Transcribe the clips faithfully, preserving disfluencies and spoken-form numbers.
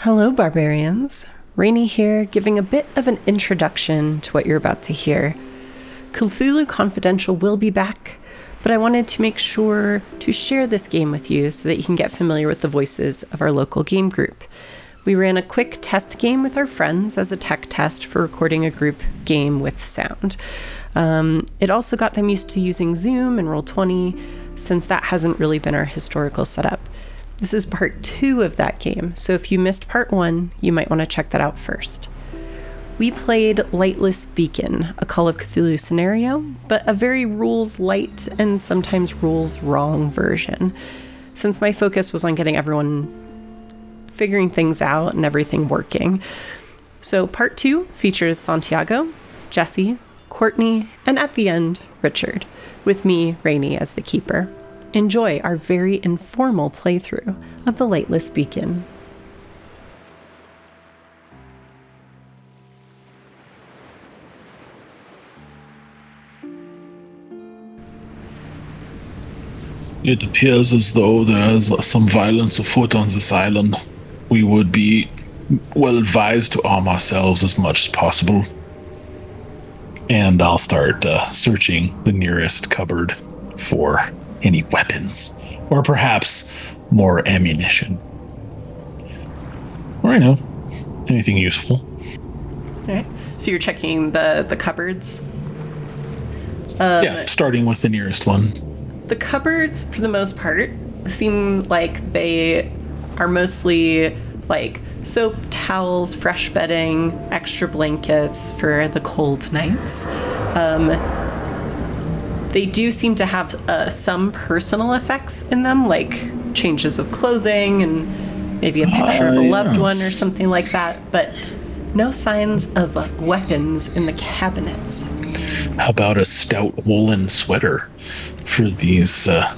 Hello, Barbarians. Rainey here, giving a bit of an introduction to what you're about to hear. Cthulhu Confidential will be back, but I wanted to make sure to share this game with you so that you can get familiar with the voices of our local game group. We ran a quick test game with our friends as a tech test for recording a group game with sound. Um, it also got them used to using Zoom and Roll twenty, since that hasn't really been our historical setup. This is part two of that game, so if you missed part one, you might want to check that out first. We played Lightless Beacon, a Call of Cthulhu scenario, but a very rules light and sometimes rules wrong version. Since my focus was on getting everyone figuring things out and everything working. So part two features Santiago, Jesse, Courtney, and at the end, Richard, with me, Rainey, as the keeper. Enjoy our very informal playthrough of the Lightless Beacon. It appears as though there is some violence afoot on this island. We would be well advised to arm ourselves as much as possible. And I'll start uh, searching the nearest cupboard for any weapons, or perhaps more ammunition. Or, I know, anything useful. All right. So you're checking the, the cupboards? Um, yeah, starting with the nearest one. The cupboards, for the most part, seem like they are mostly like soap, towels, fresh bedding, extra blankets for the cold nights. Um, They do seem to have uh, some personal effects in them, like changes of clothing and maybe a picture uh, of a loved yes. one or something like that, but no signs of uh, weapons in the cabinets. How about a stout woolen sweater for these uh,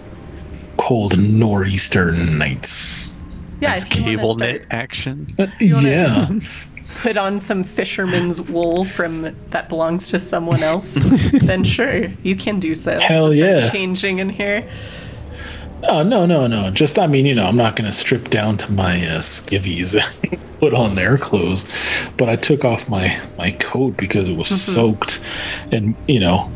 cold nor'eastern nights? Yeah, nice cable knit action. Uh, yeah. Put on some fisherman's wool from that belongs to someone else, then sure, you can do so. Hell just yeah! Changing in here. Oh no no no! Just I mean you know I'm not gonna strip down to my uh, skivvies and put on their clothes, but I took off my, my coat because it was mm-hmm. soaked, and you know,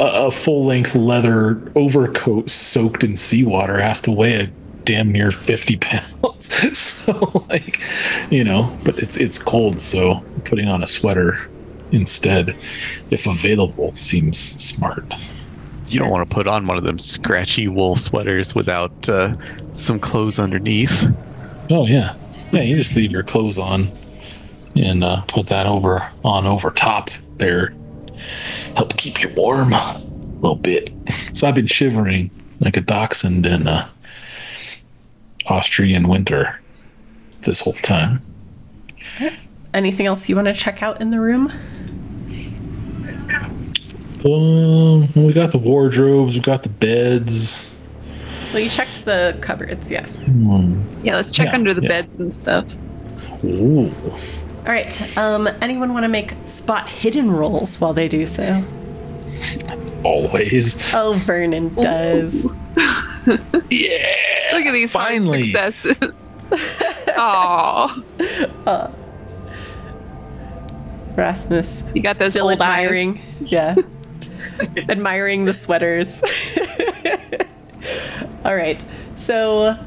a, a full length leather overcoat soaked in seawater has to weigh a damn near fifty pounds. So like, you know, but it's it's cold, so putting on a sweater instead, if available, seems smart. You don't want to put on one of them scratchy wool sweaters without uh, some clothes underneath. Oh yeah, yeah. You just leave your clothes on and uh, put that over on over top there, help keep you warm a little bit. So I've been shivering like a dachshund and. Uh, Austrian winter this whole time. Anything else you want to check out in the room? Um, we got the wardrobes, we got the beds. Well, you checked the cupboards, yes. Mm. Yeah, let's check yeah, under the yeah. beds and stuff. Ooh. All right. Um, anyone want to make spot hidden rolls while they do so? Always. Oh, Vernon does. Yeah. Look at these finally successes. Aww. Uh, Rasmus, you got those still old admiring, eyes. Yeah, admiring the sweaters. All right, so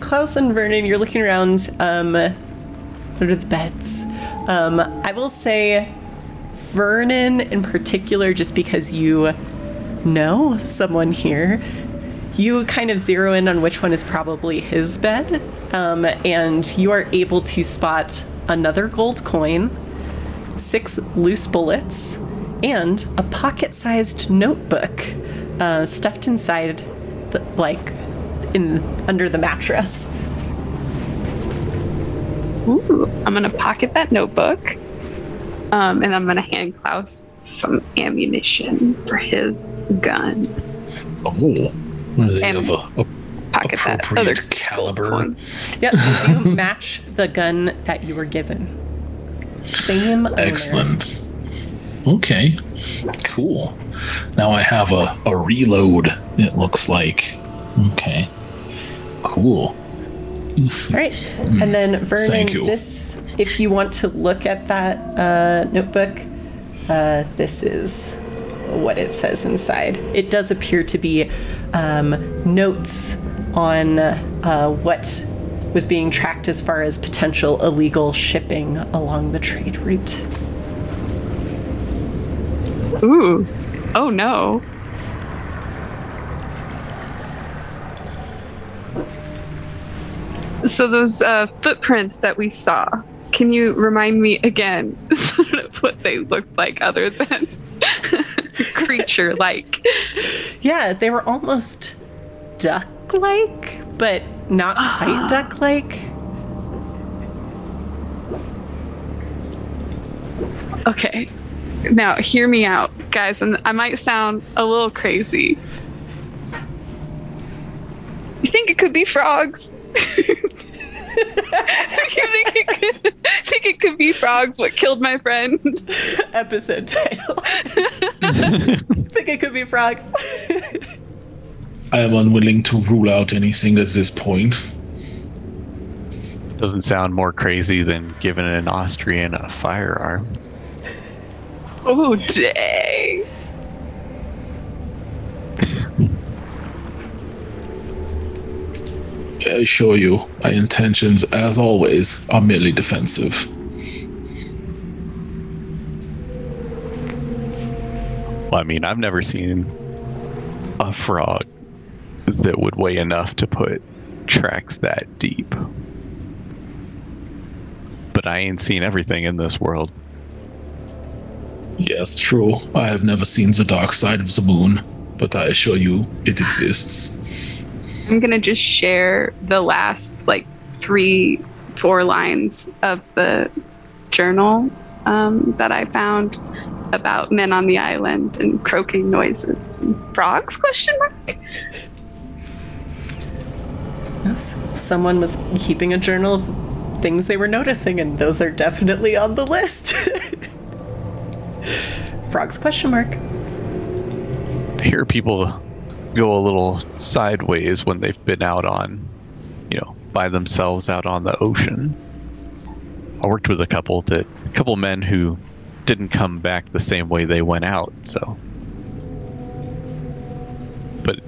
Klaus and Vernon, you're looking around um, under the beds. Um, I will say, Vernon in particular, just because you know someone here. You kind of zero in on which one is probably his bed, um, and you are able to spot another gold coin, six loose bullets, and a pocket-sized notebook uh, stuffed inside, the, like, in under the mattress. Ooh, I'm gonna pocket that notebook, um, and I'm gonna hand Klaus some ammunition for his gun. Oh. And of a, a pocket that other caliber. Yep, you do match the gun that you were given. Same. Excellent. Owner. Okay, cool. Now I have a, a reload, it looks like. Okay. Cool. Great. And then Vernon, this, if you want to look at that uh, notebook, uh, this is what it says inside. It does appear to be um, notes on uh, what was being tracked as far as potential illegal shipping along the trade route. Ooh. Oh, no. So those uh, footprints that we saw, can you remind me again sort of what they looked like other than creature-like? Yeah, they were almost duck-like, but not quite duck-like. Okay. Now, hear me out, guys, and I might sound a little crazy. You think it could be frogs? You think it could, think it could be frogs? What killed my friend? Episode title. Think it could be frogs. I am unwilling to rule out anything at this point. Doesn't sound more crazy than giving an Austrian a firearm. Oh, dang. I assure you, my intentions, as always, are merely defensive. Well, I mean, I've never seen a frog that would weigh enough to put tracks that deep. But I ain't seen everything in this world. Yes, true. I have never seen the dark side of the moon, but I assure you, it exists. I'm going to just share the last, like, three, four lines of the journal um, that I found about men on the island and croaking noises and frogs, question mark? Yes, someone was keeping a journal of things they were noticing, and those are definitely on the list. Frogs, question mark. I hear people go a little sideways when they've been out on, you know, by themselves out on the ocean. I worked with a couple that, a couple men who didn't come back the same way they went out, so. But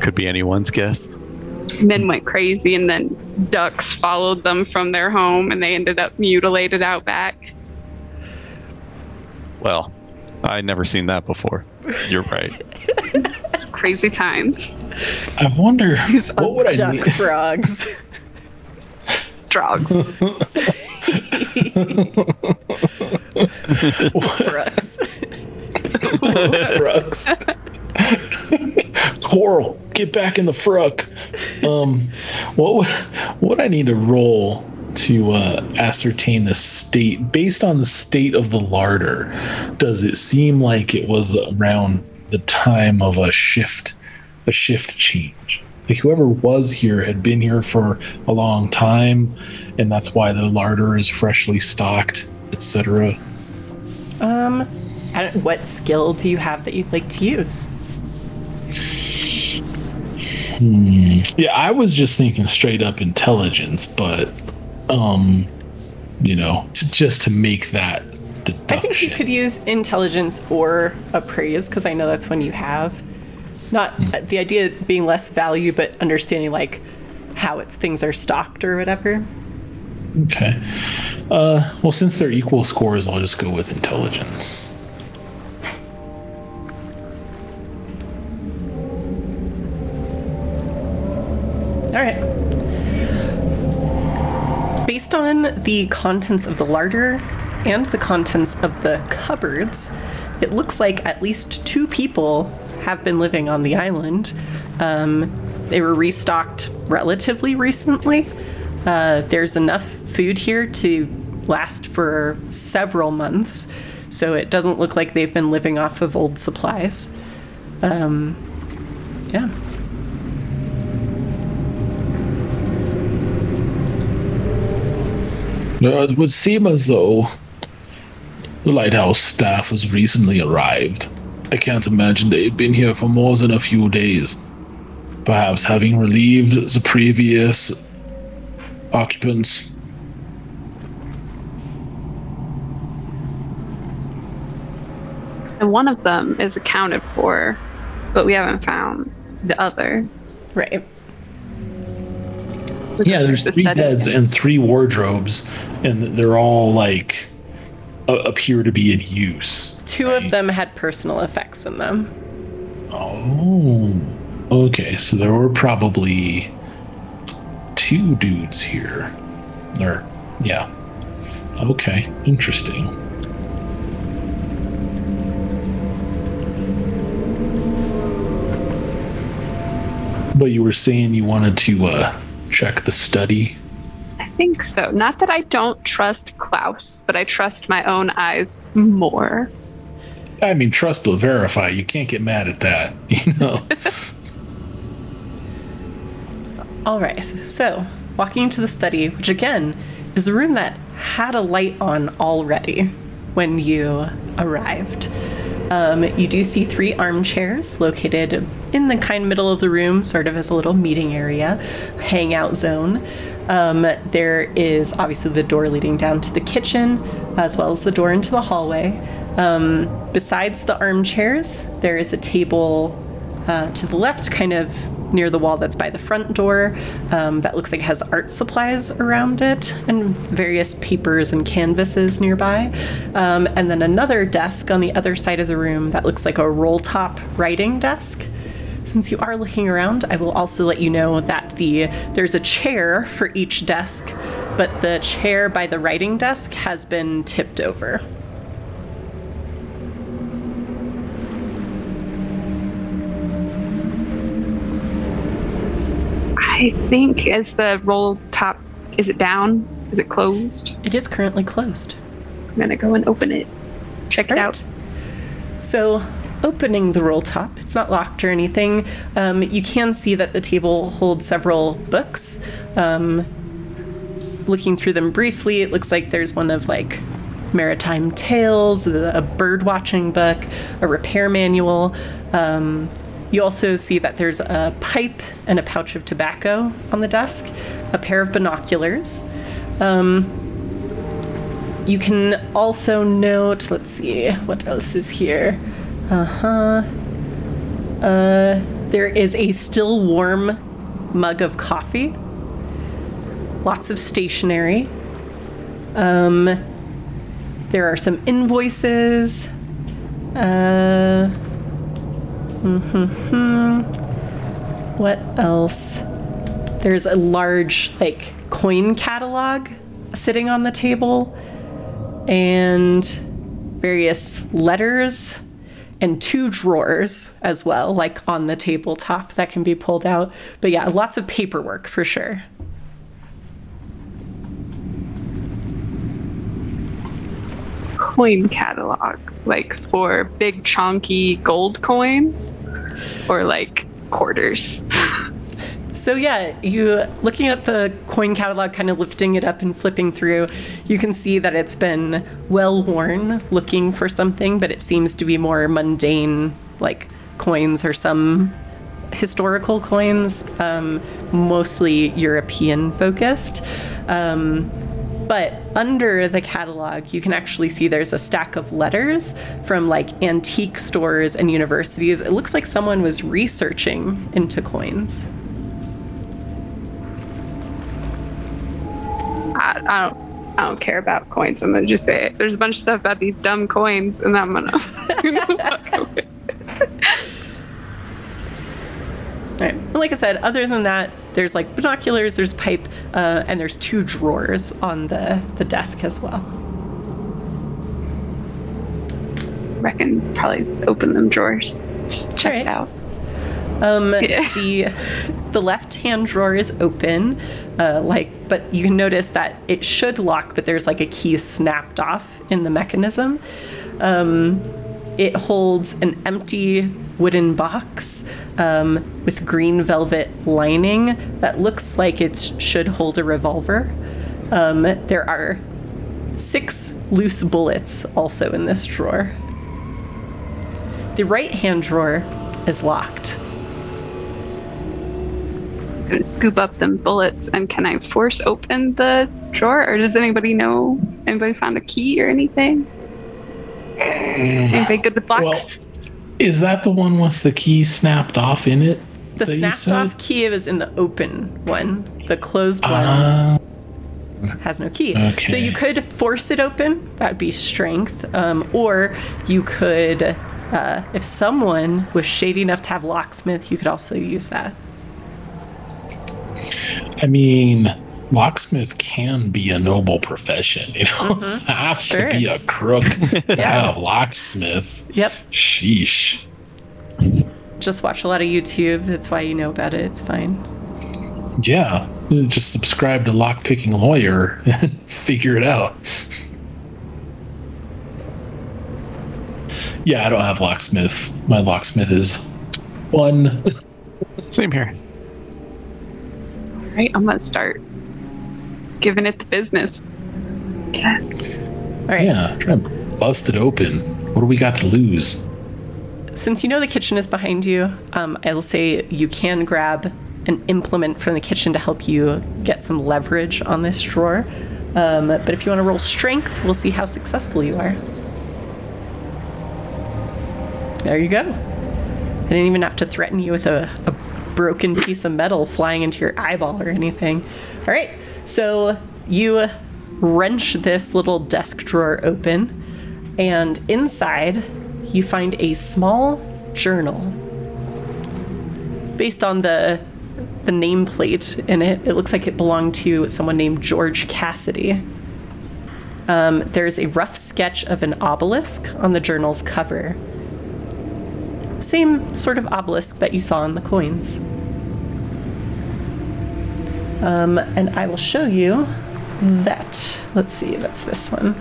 could be anyone's guess. Men went crazy and then ducks followed them from their home and they ended up mutilated out back. Well, I'd never seen that before. You're right. It's crazy times. I wonder what would I duck need? Frogs. Frogs. Frogs. Frogs. Coral, get back in the fruck. Um, what would what I need to roll to uh, ascertain the state, based on the state of the larder? Does it seem like it was around the time of a shift, a shift change? Like whoever was here had been here for a long time, and that's why the larder is freshly stocked, et cetera. Um, I don't, what skill do you have that you'd like to use? Hmm. Yeah, I was just thinking straight up intelligence, but Um, you know, to, just to make that deduction. I think you could use intelligence or appraise, because I know that's one you have. Not mm. the idea being less value, but understanding like how it's things are stocked or whatever. Okay. Uh, well, since they're equal scores, I'll just go with intelligence. All right. Based on the contents of the larder and the contents of the cupboards, it looks like at least two people have been living on the island. Um, they were restocked relatively recently. Uh, there's enough food here to last for several months, so it doesn't look like they've been living off of old supplies. Um, yeah. It would seem as though the lighthouse staff has recently arrived. I can't imagine they've been here for more than a few days. perhaps having relieved the previous occupants. And one of them is accounted for, but we haven't found the other. Right. Because yeah, there's the three beds and three wardrobes, and they're all, like, uh, appear to be in use. Two right? of them had personal effects in them. Oh. Okay, so there were probably two dudes here. Or, yeah. Okay, interesting. But you were saying you wanted to uh, check the study? I think so. Not that I don't trust Klaus, but I trust my own eyes more. I mean, trust but verify. You can't get mad at that, you know? All right. So, walking into the study, which again is a room that had a light on already when you arrived. Um, you do see three armchairs located in the kind of middle of the room, sort of as a little meeting area, hangout zone. Um, there is obviously the door leading down to the kitchen, as well as the door into the hallway. Um, besides the armchairs, there is a table uh, to the left, kind of near the wall that's by the front door, um, that looks like it has art supplies around it and various papers and canvases nearby. Um, and then another desk on the other side of the room that looks like a roll-top writing desk. Since you are looking around, I will also let you know that the there's a chair for each desk, but the chair by the writing desk has been tipped over. I think as the roll top, is it down? Is it closed? It is currently closed. I'm going to go and open it. Check All it right. out. So opening the roll top, it's not locked or anything. Um, you can see that the table holds several books. Um, looking through them briefly, it looks like there's one of like maritime tales, a bird watching book, a repair manual. Um, You also see that there's a pipe and a pouch of tobacco on the desk, a pair of binoculars. Um, you can also note, let's see, what else is here? Uh-huh. Uh, there is a still warm mug of coffee, lots of stationery. Um, there are some invoices. Uh... Mm-hmm. What else? There's a large, like, coin catalog sitting on the table, and various letters, and two drawers as well, like, on the tabletop that can be pulled out. But yeah, lots of paperwork for sure. Coin catalog, like for big chonky gold coins or like quarters. So yeah, you looking at the coin catalog, kind of lifting it up and flipping through, you can see that it's been well worn looking for something, but it seems to be more mundane, like coins or some historical coins, um, mostly European focused. Um, But under the catalog, you can actually see there's a stack of letters from like antique stores and universities. It looks like someone was researching into coins. I, I don't I don't care about coins. I'm gonna just say it. There's a bunch of stuff about these dumb coins, and I'm gonna walk away. All right. And like I said, other than that, there's like binoculars, there's pipe, uh, and there's two drawers on the, the desk as well. I reckon probably open them drawers. Just check right. it out. Um, yeah. The the left-hand drawer is open, uh, like, but you can notice that it should lock, but there's like a key snapped off in the mechanism. Um, it holds an empty wooden box um, with green velvet lining that looks like it should hold a revolver. Um, there are six loose bullets also in this drawer. The right-hand drawer is locked. gonna scoop up them bullets, and can I force open the drawer, or does anybody know? Anybody found a key or anything? Anybody good with blocks? Well, is that the one with the key snapped off in it? The snapped off key is in the open one. The closed one uh, has no key. Okay. So you could force it open. That'd be strength. Um, or you could, uh, if someone was shady enough to have locksmith, you could also use that. I mean, locksmith can be a noble profession. You don't mm-hmm. have sure. to be a crook yeah. to have locksmith. Yep. Sheesh. Just watch a lot of YouTube. That's why you know about it. It's fine. Yeah. Just subscribe to Lockpicking Lawyer and figure it out. Yeah, I don't have locksmith. My locksmith is one. Same here. All right, I'm going to start giving it the business. Yes. All right. Yeah, try and bust it open. What do we got to lose? Since you know the kitchen is behind you, um, I'll say you can grab an implement from the kitchen to help you get some leverage on this drawer. Um, but if you want to roll strength, we'll see how successful you are. There you go. I didn't even have to threaten you with a, a broken piece of metal flying into your eyeball or anything. All right, so you wrench this little desk drawer open, and inside, you find a small journal. Based on the the nameplate in it, it looks like it belonged to someone named George Cassidy. Um, there's a rough sketch of an obelisk on the journal's cover. Same sort of obelisk that you saw on the coins. Um, and I will show you that. Let's see, that's this one.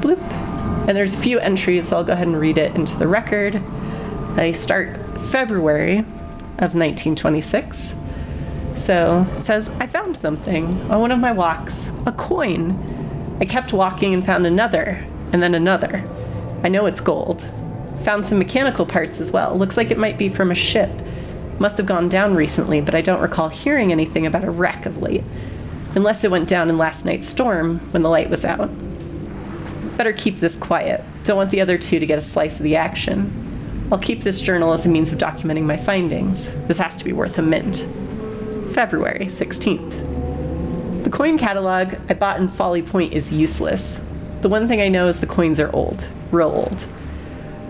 Bloop. And there's a few entries, so I'll go ahead and read it into the record. I start February of nineteen twenty-six. So it says, I found something on one of my walks, a coin. I kept walking and found another, and then another. I know it's gold. Found some mechanical parts as well. Looks like it might be from a ship. Must have gone down recently, but I don't recall hearing anything about a wreck of late. Unless it went down in last night's storm when the light was out. Better keep this quiet. Don't want the other two to get a slice of the action. I'll keep this journal as a means of documenting my findings. This has to be worth a mint. February sixteenth. The coin catalog I bought in Folly Point is useless. The one thing I know is the coins are old, real old.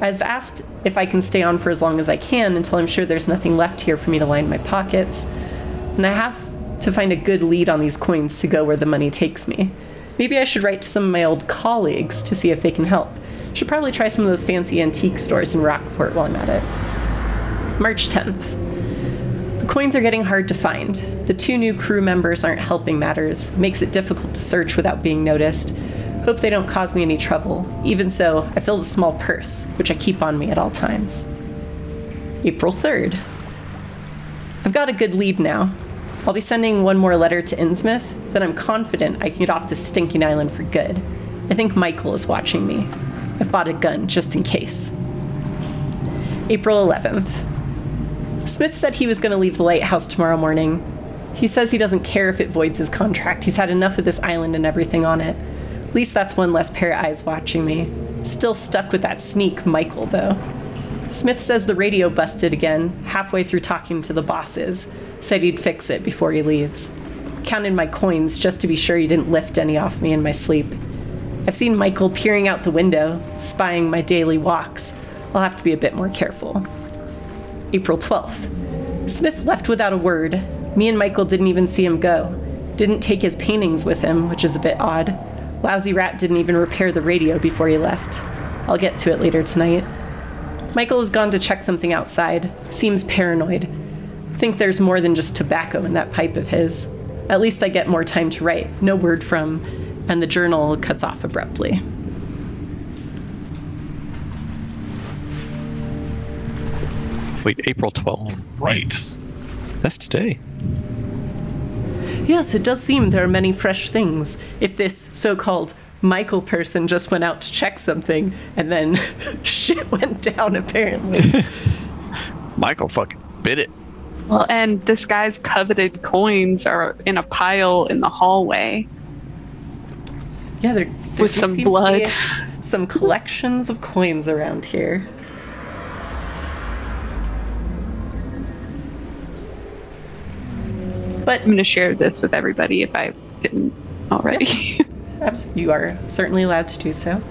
I've asked if I can stay on for as long as I can until I'm sure there's nothing left here for me to line my pockets. And I have to find a good lead on these coins to go where the money takes me. Maybe I should write to some of my old colleagues to see if they can help. Should probably try some of those fancy antique stores in Rockport while I'm at it. March tenth. The coins are getting hard to find. The two new crew members aren't helping matters. Makes it difficult to search without being noticed. Hope they don't cause me any trouble. Even so, I filled a small purse, which I keep on me at all times. April third. I've got a good lead now. I'll be sending one more letter to Innsmouth, then I'm confident I can get off this stinking island for good. I think Michael is watching me. I've bought a gun just in case. April eleventh. Smith said he was going to leave the lighthouse tomorrow morning. He says he doesn't care if it voids his contract. He's had enough of this island and everything on it. At least that's one less pair of eyes watching me. Still stuck with that sneak, Michael, though. Smith says the radio busted again, halfway through talking to the bosses. Said he'd fix it before he leaves. Counted my coins just to be sure he didn't lift any off me in my sleep. I've seen Michael peering out the window, spying my daily walks. I'll have to be a bit more careful. April twelfth. Smith left without a word. Me and Michael didn't even see him go. Didn't take his paintings with him, which is a bit odd. Lousy rat didn't even repair the radio before he left. I'll get to it later tonight. Michael has gone to check something outside. Seems paranoid. Think there's more than just tobacco in that pipe of his. At least I get more time to write. No word from, and the journal cuts off abruptly. Wait, April twelfth. Right. That's today. Yes, it does seem there are many fresh things. If this so-called Michael person just went out to check something, and then shit went down, apparently. Michael fucking bit it. Well, and this guy's coveted coins are in a pile in the hallway. Yeah, there, there with some blood. Some collections of coins around here. But I'm going to share this with everybody if I didn't already. Yeah, you are certainly allowed to do so.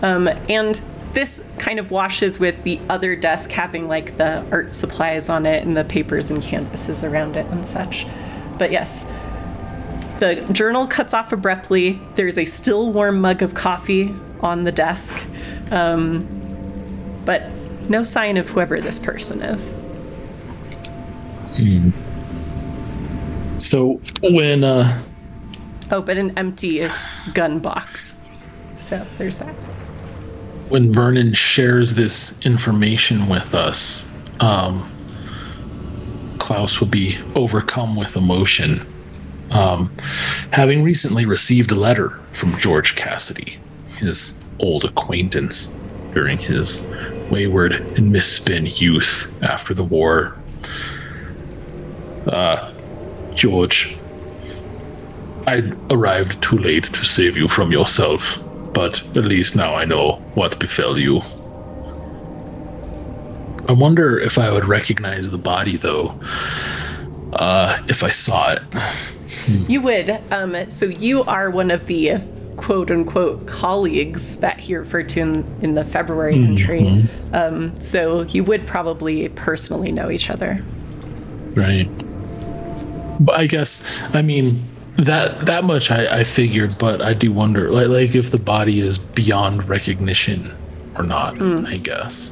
Um, and this kind of washes with the other desk having like the art supplies on it and the papers and canvases around it and such. But yes, the journal cuts off abruptly. There's a still warm mug of coffee on the desk, um, but no sign of whoever this person is. Hmm. So when uh oh but an empty gun box, so there's that. When Vernon shares this information with us, um Klaus will be overcome with emotion, um having recently received a letter from George Cassidy, his old acquaintance during his wayward and misspent youth after the war. uh George, I arrived too late to save you from yourself, but at least now I know what befell you. I wonder if I would recognize the body, though, uh, if I saw it. Hmm. You would. Um, so you are one of the quote-unquote colleagues that he referred to in, in the February mm-hmm. entry. Um, so you would probably personally know each other. Right. I guess, I mean, that that much I, I figured, but I do wonder, like, like if the body is beyond recognition or not, mm. I guess.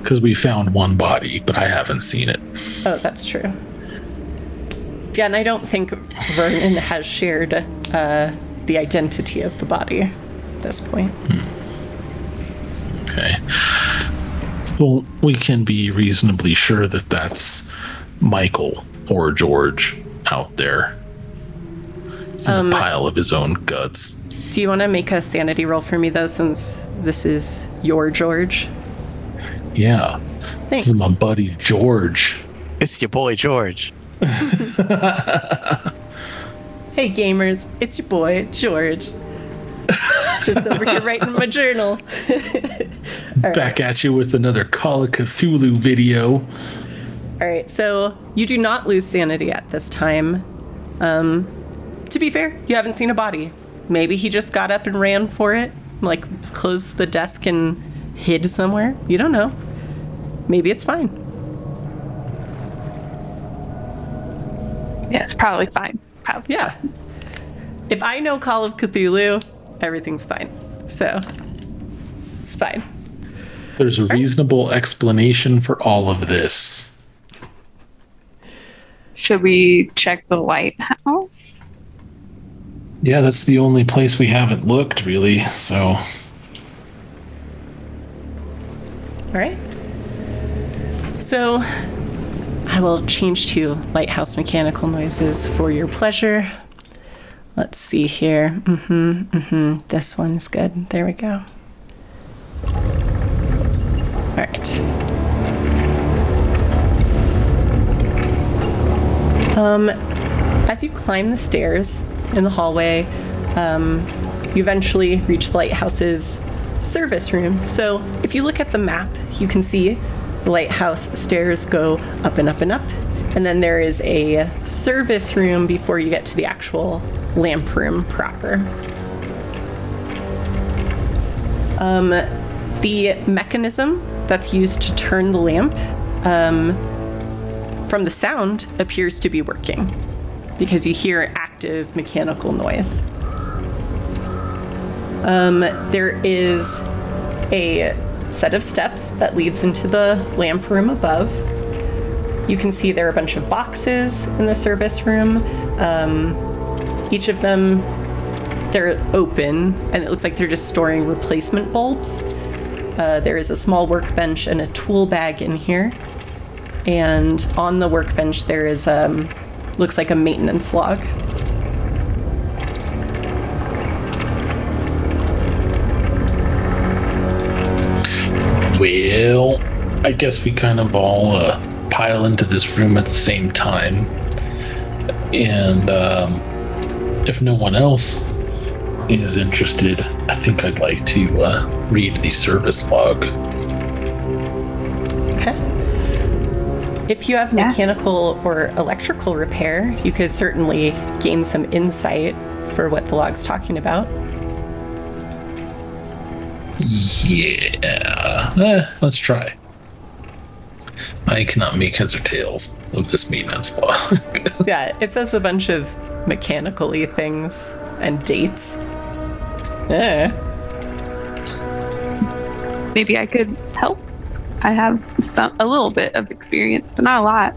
Because we found one body, but I haven't seen it. Oh, that's true. Yeah, and I don't think Vernon has shared uh, the identity of the body at this point. Hmm. Okay. Well, we can be reasonably sure that that's Michael or George out there in um, a pile of his own guts. Do you want to make a sanity roll for me, though, since this is your George? Yeah. Thanks. This is my buddy George. It's your boy George. Hey, gamers. It's your boy George. Just over here writing my journal. Back right. at you with another Call of Cthulhu video. All right, so you do not lose sanity at this time. Um, to be fair, you haven't seen a body. Maybe he just got up and ran for it, like closed the desk and hid somewhere. You don't know. Maybe it's fine. Yeah, it's probably fine. Probably. Yeah. If I know Call of Cthulhu, everything's fine. So it's fine. There's a reasonable explanation for all of this. Should we check the lighthouse? Yeah, that's the only place we haven't looked, really, so... All right. So, I will change to lighthouse mechanical noises for your pleasure. Let's see here. Mm-hmm, mm-hmm. This one's good. There we go. All right. Um, as you climb the stairs in the hallway, um, you eventually reach the lighthouse's service room. So if you look at the map, you can see the lighthouse stairs go up and up and up. And then there is a service room before you get to the actual lamp room proper. Um, the mechanism that's used to turn the lamp, um, from the sound, appears to be working because you hear active mechanical noise. Um, there is a set of steps that leads into the lamp room above. You can see there are a bunch of boxes in the service room. Um, each of them, they're open, and it looks like they're just storing replacement bulbs. Uh, there is a small workbench and a tool bag in here. And on the workbench, there is, um, looks like a maintenance log. Well, I guess we kind of all uh, pile into this room at the same time. And um, if no one else is interested, I think I'd like to uh, read the service log. Okay. If you have yeah. mechanical or electrical repair, you could certainly gain some insight for what the log's talking about. Yeah. Eh, let's try. I cannot make heads or tails of this maintenance log. Yeah, it says a bunch of mechanical-y things and dates. Eh. Maybe I could help. I have some a little bit of experience, but not a lot.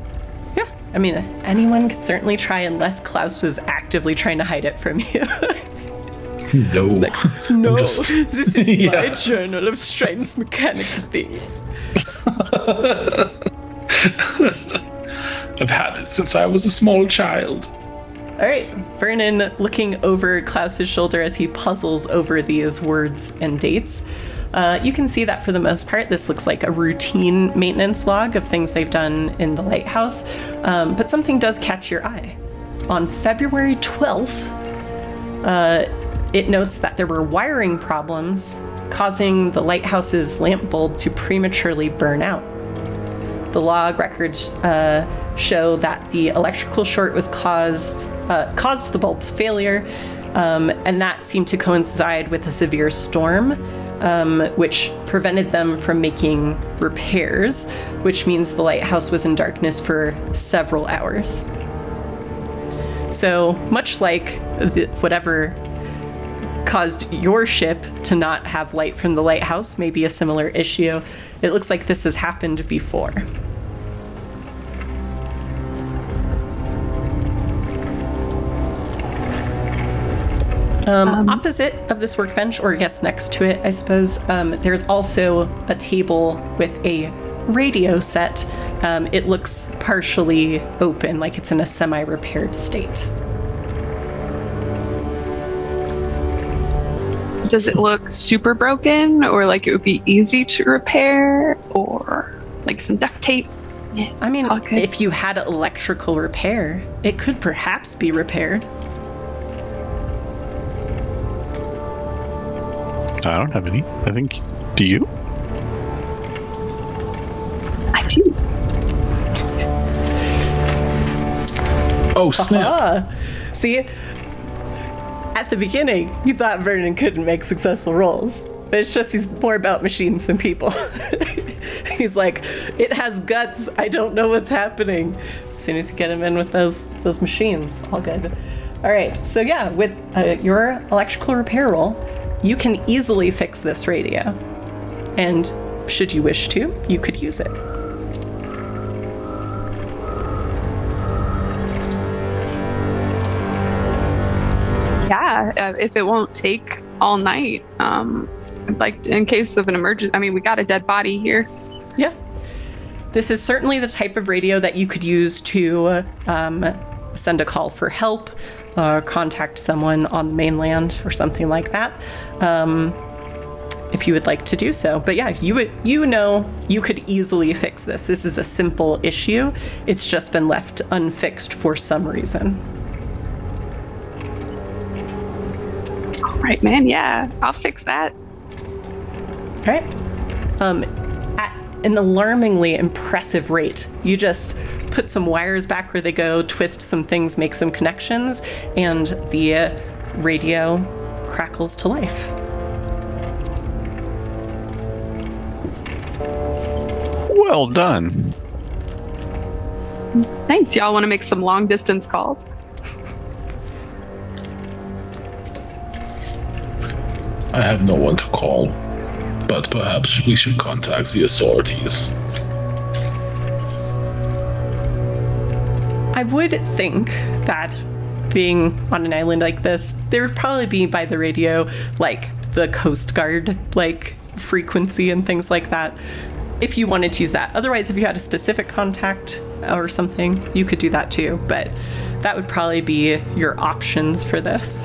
Yeah, I mean, anyone could certainly try unless Klaus was actively trying to hide it from you. No. Like, no, just, this is yeah. my journal of strange mechanical things. I've had it since I was a small child. All right, Vernon looking over Klaus's shoulder as he puzzles over these words and dates. Uh, you can see that for the most part, this looks like a routine maintenance log of things they've done in the lighthouse, um, but something does catch your eye. On February twelfth, uh, it notes that there were wiring problems causing the lighthouse's lamp bulb to prematurely burn out. The log records uh, show that the electrical short was caused uh, caused the bulb's failure, um, and that seemed to coincide with a severe storm, um, which prevented them from making repairs, which means the lighthouse was in darkness for several hours. So much like the, whatever caused your ship to not have light from the lighthouse, maybe a similar issue. It looks like this has happened before. Um, um, opposite of this workbench, or I guess next to it, I suppose, um, there's also a table with a radio set. Um, it looks partially open, like it's in a semi-repaired state. Does it look super broken, or like it would be easy to repair, or like some duct tape? Yeah, I mean, if you had electrical repair, it could perhaps be repaired. I don't have any. I think, do you? I do. Oh, snap. Uh-huh. See? At the beginning, you thought Vernon couldn't make successful rolls, but it's just he's more about machines than people. He's like, it has guts. I don't know what's happening. As soon as you get him in with those those machines, all good. All right. So yeah, with uh, your electrical repair roll, you can easily fix this radio, and should you wish to, you could use it. Yeah, if it won't take all night, um, like in case of an emergency, I mean, we got a dead body here. Yeah. This is certainly the type of radio that you could use to um, send a call for help, uh, contact someone on the mainland or something like that, um, if you would like to do so. But yeah, you would, you know, you could easily fix this. This is a simple issue. It's just been left unfixed for some reason. Right, man, yeah, I'll fix that. All right. Um, at an alarmingly impressive rate, you just put some wires back where they go, twist some things, make some connections, and the uh, radio crackles to life. Well done. Thanks. Y'all want to make some long distance calls? I have no one to call, but perhaps we should contact the authorities. I would think that being on an island like this, there would probably be by the radio, like the Coast Guard, like frequency and things like that, if you wanted to use that. Otherwise, if you had a specific contact or something, you could do that too, but that would probably be your options for this.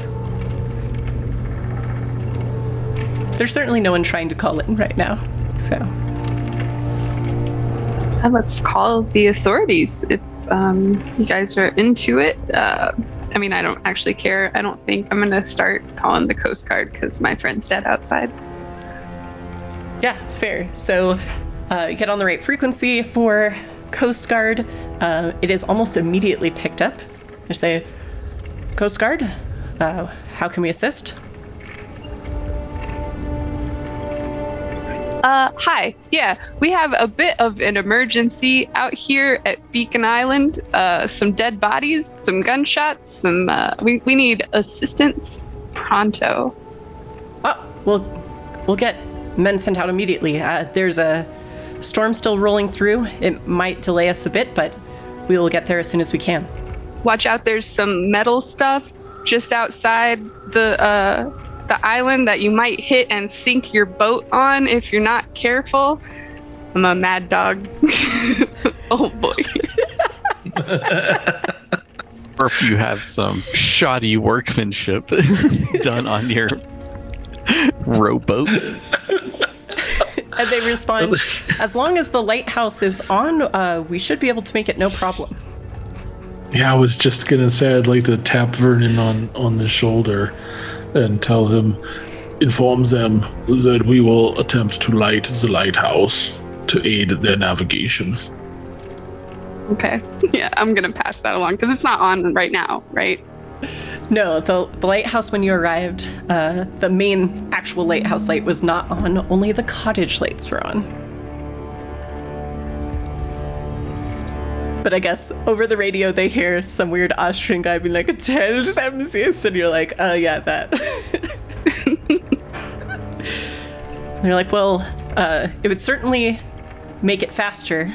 There's certainly no one trying to call in right now, so. And let's call the authorities if um, you guys are into it. Uh, I mean, I don't actually care. I don't think I'm going to start calling the Coast Guard because my friend's dead outside. Yeah, fair. So uh, you get on the right frequency for Coast Guard. Uh, it is almost immediately picked up. I say, Coast Guard, uh, how can we assist? Uh, hi. Yeah, we have a bit of an emergency out here at Beacon Island. Uh, some dead bodies, some gunshots, some, uh, we, we need assistance pronto. Oh, we'll, we'll get men sent out immediately. Uh, there's a storm still rolling through. It might delay us a bit, but we will get there as soon as we can. Watch out, there's some metal stuff just outside the, uh... the island that you might hit and sink your boat on if you're not careful. I'm a mad dog. Oh boy. Or if you have some shoddy workmanship done on your rowboat. And they respond, as long as the lighthouse is on, uh, we should be able to make it no problem. Yeah, I was just gonna say I'd like to tap Vernon on, on the shoulder and tell him, inform them that we will attempt to light the lighthouse to aid their navigation. Okay. Yeah, I'm going to pass that along because it's not on right now, right? No, the, the lighthouse when you arrived, uh, the main actual lighthouse light was not on, only the cottage lights were on. But I guess over the radio they hear some weird Austrian guy being like, it's M C S, and you're like, oh yeah, that. And they're like, well, uh, it would certainly make it faster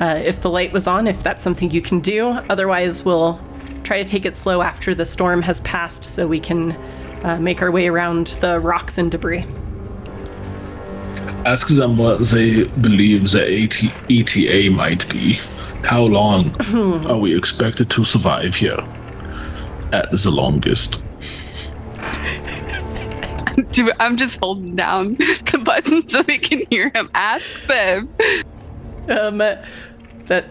uh, if the light was on, if that's something you can do. Otherwise, we'll try to take it slow after the storm has passed so we can uh, make our way around the rocks and debris. Ask them what they believe the E T A might be. How long are we expected to survive here? At the longest. Dude, I'm just holding down the button so they can hear him. Ask them. Um, that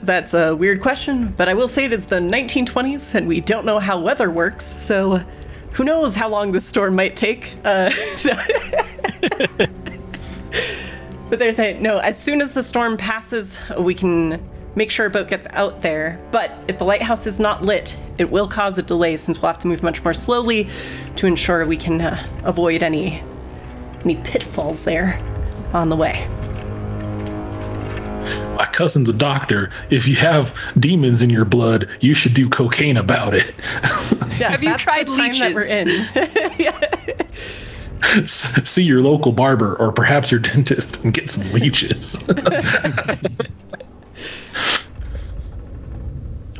that's a weird question, but I will say it is the nineteen twenties, and we don't know how weather works, so who knows how long this storm might take. Uh, but they're saying, no, as soon as the storm passes, we can make sure a boat gets out there, but if the lighthouse is not lit, it will cause a delay since we'll have to move much more slowly to ensure we can uh, avoid any any pitfalls there on the way. My cousin's a doctor. If you have demons in your blood, you should do cocaine about it. Yeah, have you tried the time leeches? That we're in. See your local barber or perhaps your dentist and get some leeches.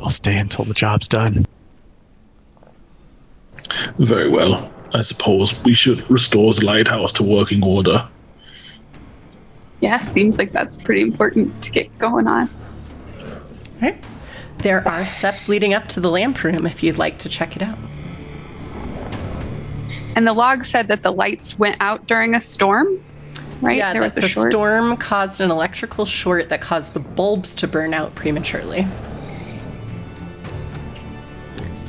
I'll stay until the job's done. Very well. I suppose we should restore the lighthouse to working order. Yeah, seems like that's pretty important to get going on. Right. There are steps leading up to the lamp room if you'd like to check it out. And the log said that the lights went out during a storm? Right? Yeah, there was a short. The storm caused an electrical short that caused the bulbs to burn out prematurely.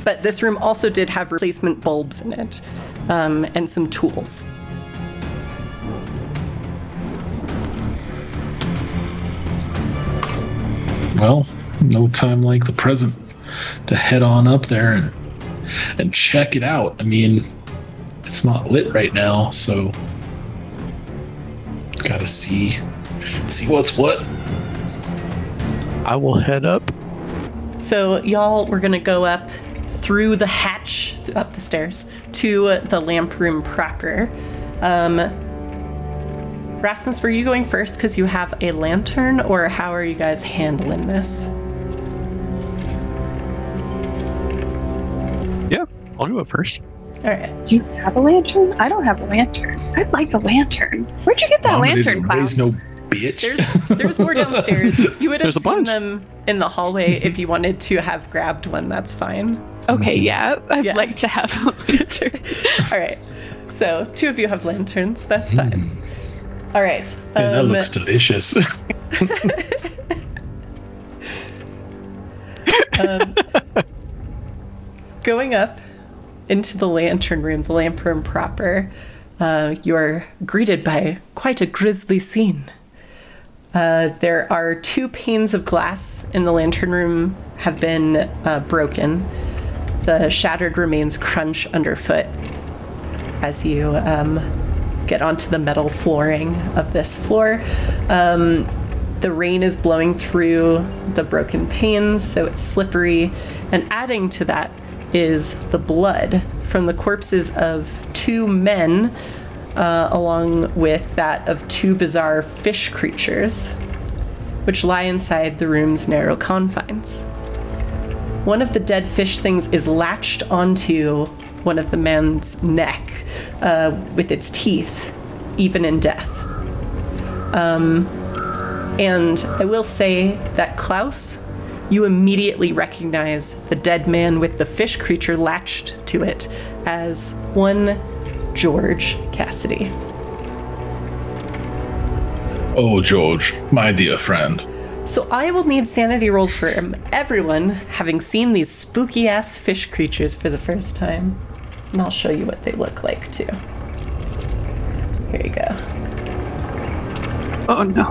But this room also did have replacement bulbs in it, um, and some tools. Well, no time like the present to head on up there and, and check it out. I mean, it's not lit right now, so gotta see see what's what. I will head up. So y'all, we're gonna go up through the hatch up the stairs to the lamp room proper. um Rasmus, were you going first because you have a lantern, or how are you guys handling this? Yeah, I'll go up first. All right. Do you have a lantern? I don't have a lantern. I'd like a lantern. Where'd you get that Mom lantern, Klaus? No bitch. There's, there's more downstairs. You would have seen them in the hallway if you wanted to have grabbed one. That's fine. Okay, yeah. I'd yeah. like to have a lantern. All right. So two of you have lanterns. That's fine. Mm. All right. Um, yeah, that looks delicious. Um, going up into the lantern room, the lamp room proper, uh, you're greeted by quite a grisly scene. Uh, there are two panes of glass in the lantern room have been uh, broken. The shattered remains crunch underfoot as you um, get onto the metal flooring of this floor. Um, the rain is blowing through the broken panes, so it's slippery. And adding to that is the blood from the corpses of two men, Uh, along with that of two bizarre fish creatures, which lie inside the room's narrow confines. One of the dead fish things is latched onto one of the man's neck uh, with its teeth, even in death. Um, and I will say that, Klaus, you immediately recognize the dead man with the fish creature latched to it as one George Cassidy. Oh, George, my dear friend. So I will need sanity rolls for everyone having seen these spooky ass fish creatures for the first time. And I'll show you what they look like too. Here you go. Oh no.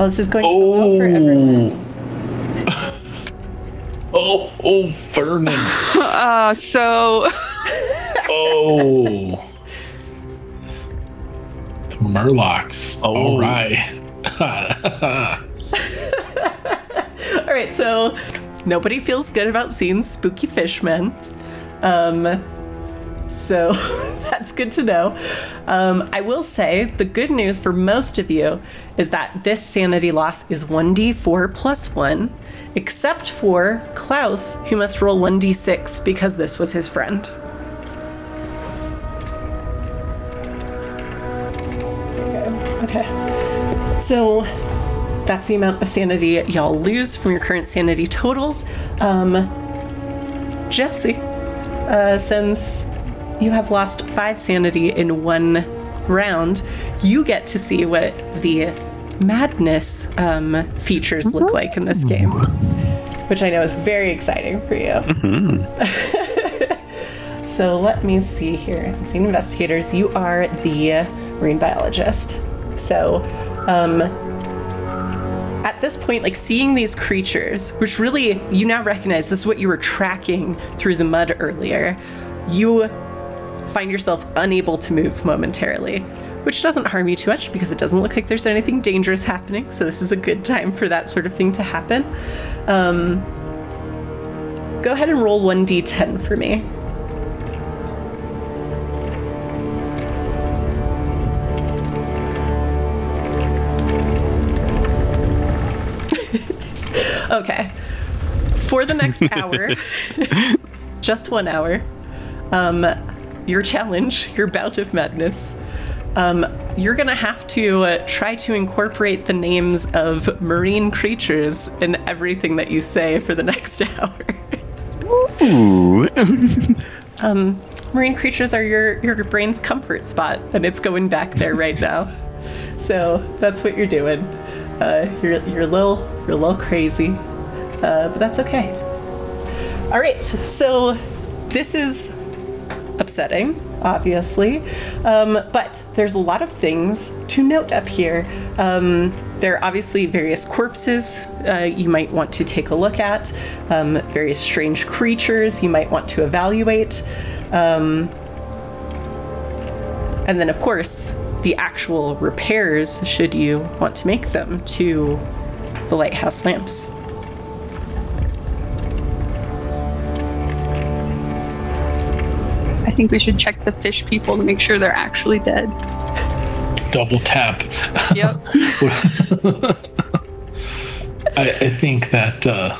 Oh, this is going oh. so well for everyone. Oh, oh, Vernon. Uh, so. oh. The Murlocs. Oh. All right. All right, so nobody feels good about seeing spooky fishmen. Um, so that's good to know. Um, I will say the good news for most of you is that this sanity loss is one d four plus one. Except for Klaus, who must roll one d six because this was his friend. Okay. Okay. So that's the amount of sanity y'all lose from your current sanity totals. Um, Jesse, uh, since you have lost five sanity in one round, you get to see what the madness um, features mm-hmm. look like in this game, which I know is very exciting for you. Mm-hmm. So let me see here. I'm seeing investigators. You are the marine biologist. So um, at this point, like seeing these creatures, which really you now recognize this is what you were tracking through the mud earlier, you find yourself unable to move momentarily. Which doesn't harm you too much because it doesn't look like there's anything dangerous happening. So this is a good time for that sort of thing to happen. Um, go ahead and roll one d ten for me. Okay. For the next hour, just one hour, um, your challenge, your bout of madness, Um, you're going to have to uh, try to incorporate the names of marine creatures in everything that you say for the next hour. Ooh. um, marine creatures are your, your brain's comfort spot, and it's going back there right now. So that's what you're doing. Uh, you're, you're, a little, you're a little crazy, uh, but that's okay. All right, so this is upsetting, obviously, um, but there's a lot of things to note up here. Um, there are obviously various corpses uh, you might want to take a look at, um, various strange creatures you might want to evaluate, um, and then, of course, the actual repairs, should you want to make them, to the lighthouse lamps. I think we should check the fish people to make sure they're actually dead. Double tap. Yep. I, I think that, uh,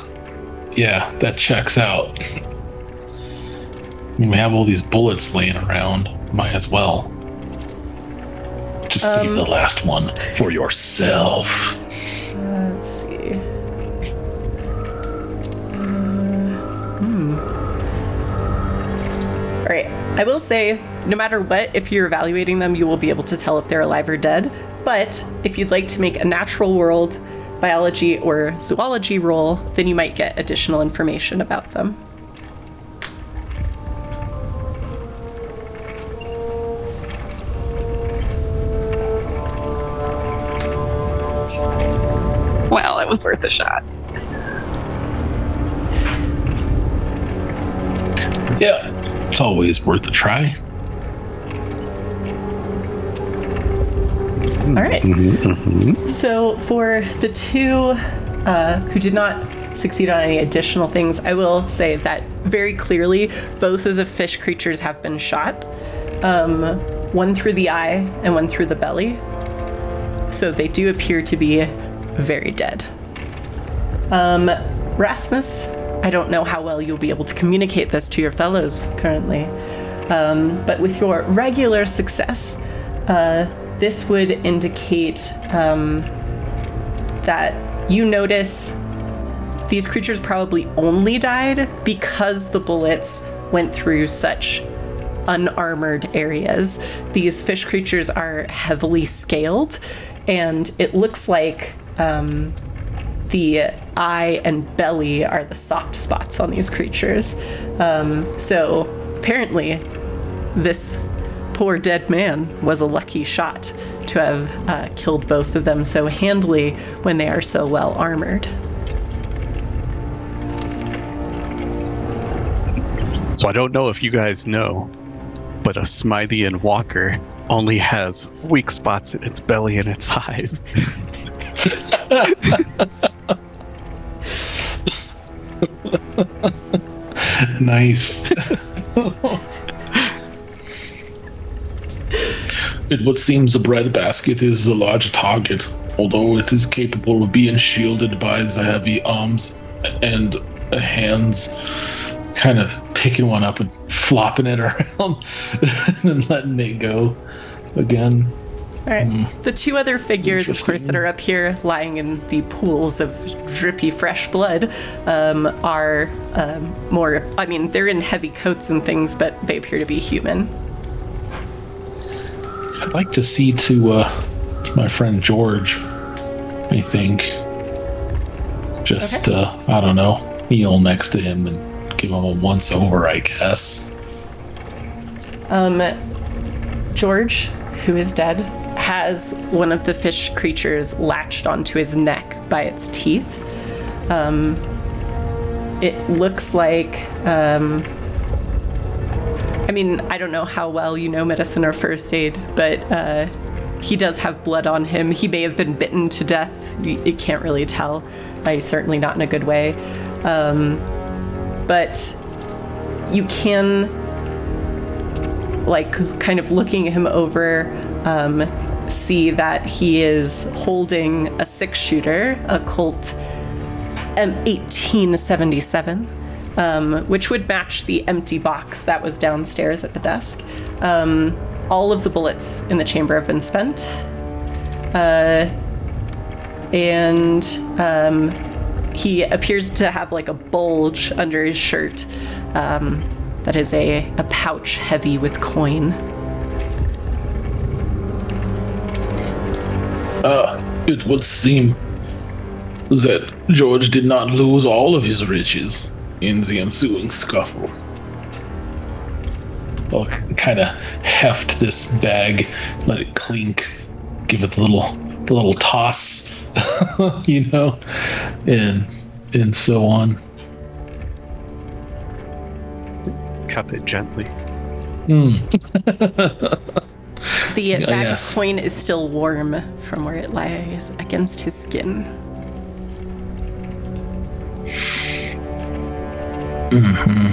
yeah, that checks out. I mean, we have all these bullets laying around. Might as well. Just um, save the last one for yourself. Let's see. Uh, hmm. All right, I will say, no matter what, if you're evaluating them, you will be able to tell if they're alive or dead. But if you'd like to make a natural world, biology, or zoology roll, then you might get additional information about them. Well, it was worth a shot. Yeah, it's always worth a try. All right. Mm-hmm, mm-hmm. So for the two uh, who did not succeed on any additional things, I will say that very clearly both of the fish creatures have been shot. Um, one through the eye and one through the belly. So they do appear to be very dead. Um, Rasmus, I don't know how well you'll be able to communicate this to your fellows currently, um, but with your regular success, uh, this would indicate um, that you notice these creatures probably only died because the bullets went through such unarmored areas. These fish creatures are heavily scaled, and it looks like um, the eye and belly are the soft spots on these creatures. Um, so apparently this poor dead man was a lucky shot to have uh, killed both of them so handily when they are so well armored. So I don't know if you guys know, but a Smythean Walker only has weak spots in its belly and its eyes. Nice. It what seems a breadbasket is a large target, although it is capable of being shielded by the heavy arms and hands, kind of picking one up and flopping it around and letting it go again. All right. Mm. The two other figures, of course, that are up here lying in the pools of drippy fresh blood um, are um, more, I mean, they're in heavy coats and things, but they appear to be human. I'd like to see to, uh, to my friend George, I think. Just, okay. uh, I don't know, kneel next to him and give him a once-over, I guess. Um, George, who is dead, has one of the fish creatures latched onto his neck by its teeth. Um, it looks like... Um, I mean, I don't know how well you know medicine or first aid, but uh, he does have blood on him. He may have been bitten to death. You, you can't really tell. Uh, he's certainly not in a good way. Um, but you can, like, kind of looking him over, um, see that he is holding a six-shooter, a Colt M eighteen seventy-seven. Um, which would match the empty box that was downstairs at the desk. Um, all of the bullets in the chamber have been spent. Uh, and um, he appears to have like a bulge under his shirt um, that is a, a pouch heavy with coin. Uh, it would seem that George did not lose all of his riches in the ensuing scuffle. I'll kind of heft this bag, let it clink, give it a little, a little toss, you know, and and so on. Cup it gently. Mm. The bag yes. of coin is still warm from where it lies against his skin. Mm-hmm.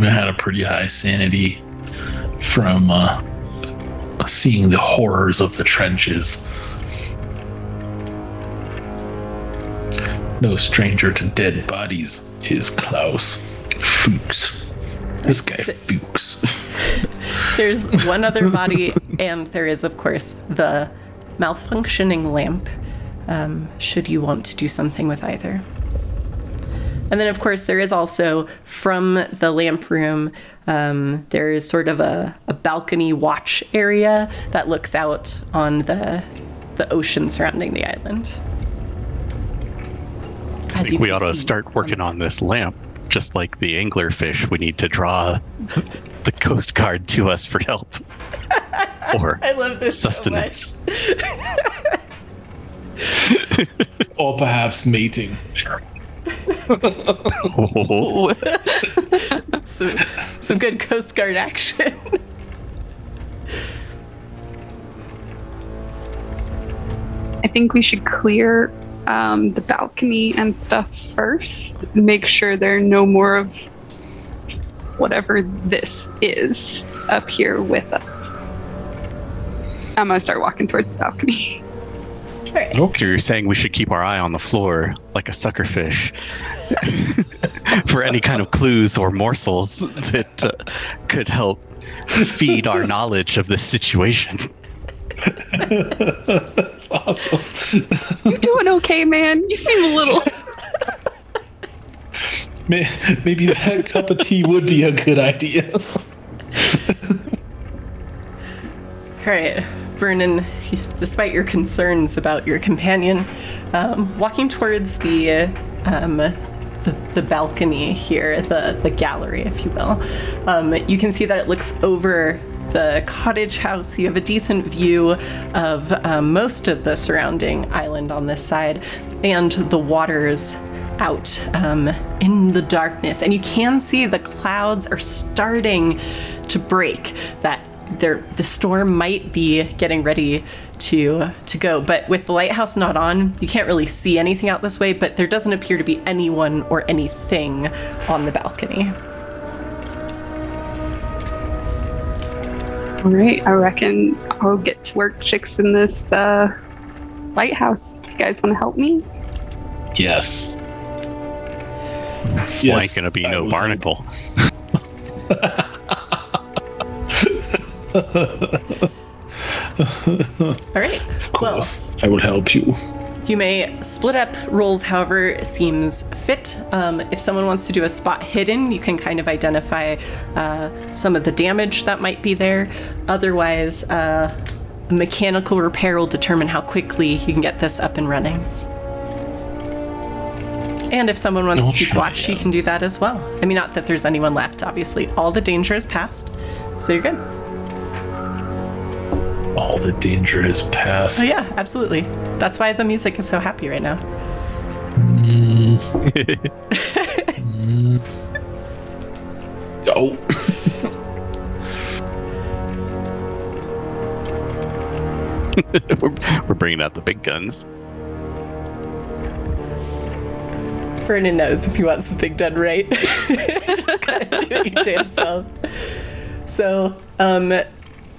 I had a pretty high sanity from uh, seeing the horrors of the trenches. No stranger to dead bodies is Klaus Fuchs. This guy Fuchs. There's one other body, and there is, of course, the malfunctioning lamp, um, should you want to do something with either. And then, of course, there is also, from the lamp room, um, there is sort of a, a balcony watch area that looks out on the the ocean surrounding the island. As I think we ought to start working on this lamp, just like the anglerfish. We need to draw the Coast Guard to us for help. Or I love this sustenance. So much. Or perhaps mating. Oh. some, some good Coast Guard action. I think we should clear um, the balcony and stuff first. Make sure there are no more of whatever this is up here with us. I'm going to start walking towards the balcony. Right. Oh, so you're saying we should keep our eye on the floor like a suckerfish for any kind of clues or morsels that uh, could help feed our knowledge of this situation. That's awesome. You're doing okay, man. You seem a little... Maybe that cup of tea would be a good idea. All right. Vernon, despite your concerns about your companion, um, walking towards the, um, the the balcony here, the, the gallery, if you will, um, you can see that it looks over the cottage house. You have a decent view of um, most of the surrounding island on this side and the waters out um, in the darkness. And you can see the clouds are starting to break, that There, the storm might be getting ready to to go, but with the lighthouse not on, you can't really see anything out this way, but there doesn't appear to be anyone or anything on the balcony. All right, I reckon I'll get to work fixing this uh, lighthouse. You guys want to help me? Yes. Yes. Well, ain't gonna be I no will. Barnacle. All right. Of course, well, I will help you. You may split up roles however seems fit. Um, if someone wants to do a spot hidden, you can kind of identify uh, some of the damage that might be there. Otherwise, uh, a mechanical repair will determine how quickly you can get this up and running. And if someone wants I'll to keep watch, you can do that as well. I mean, not that there's anyone left, obviously. All the danger is past, so you're good. All the danger is past. Oh, yeah, absolutely. That's why the music is so happy right now. Mm. mm. Oh. we're, we're bringing out the big guns. Vernon knows if he wants something done right. Just gotta do it your damn self. So, um...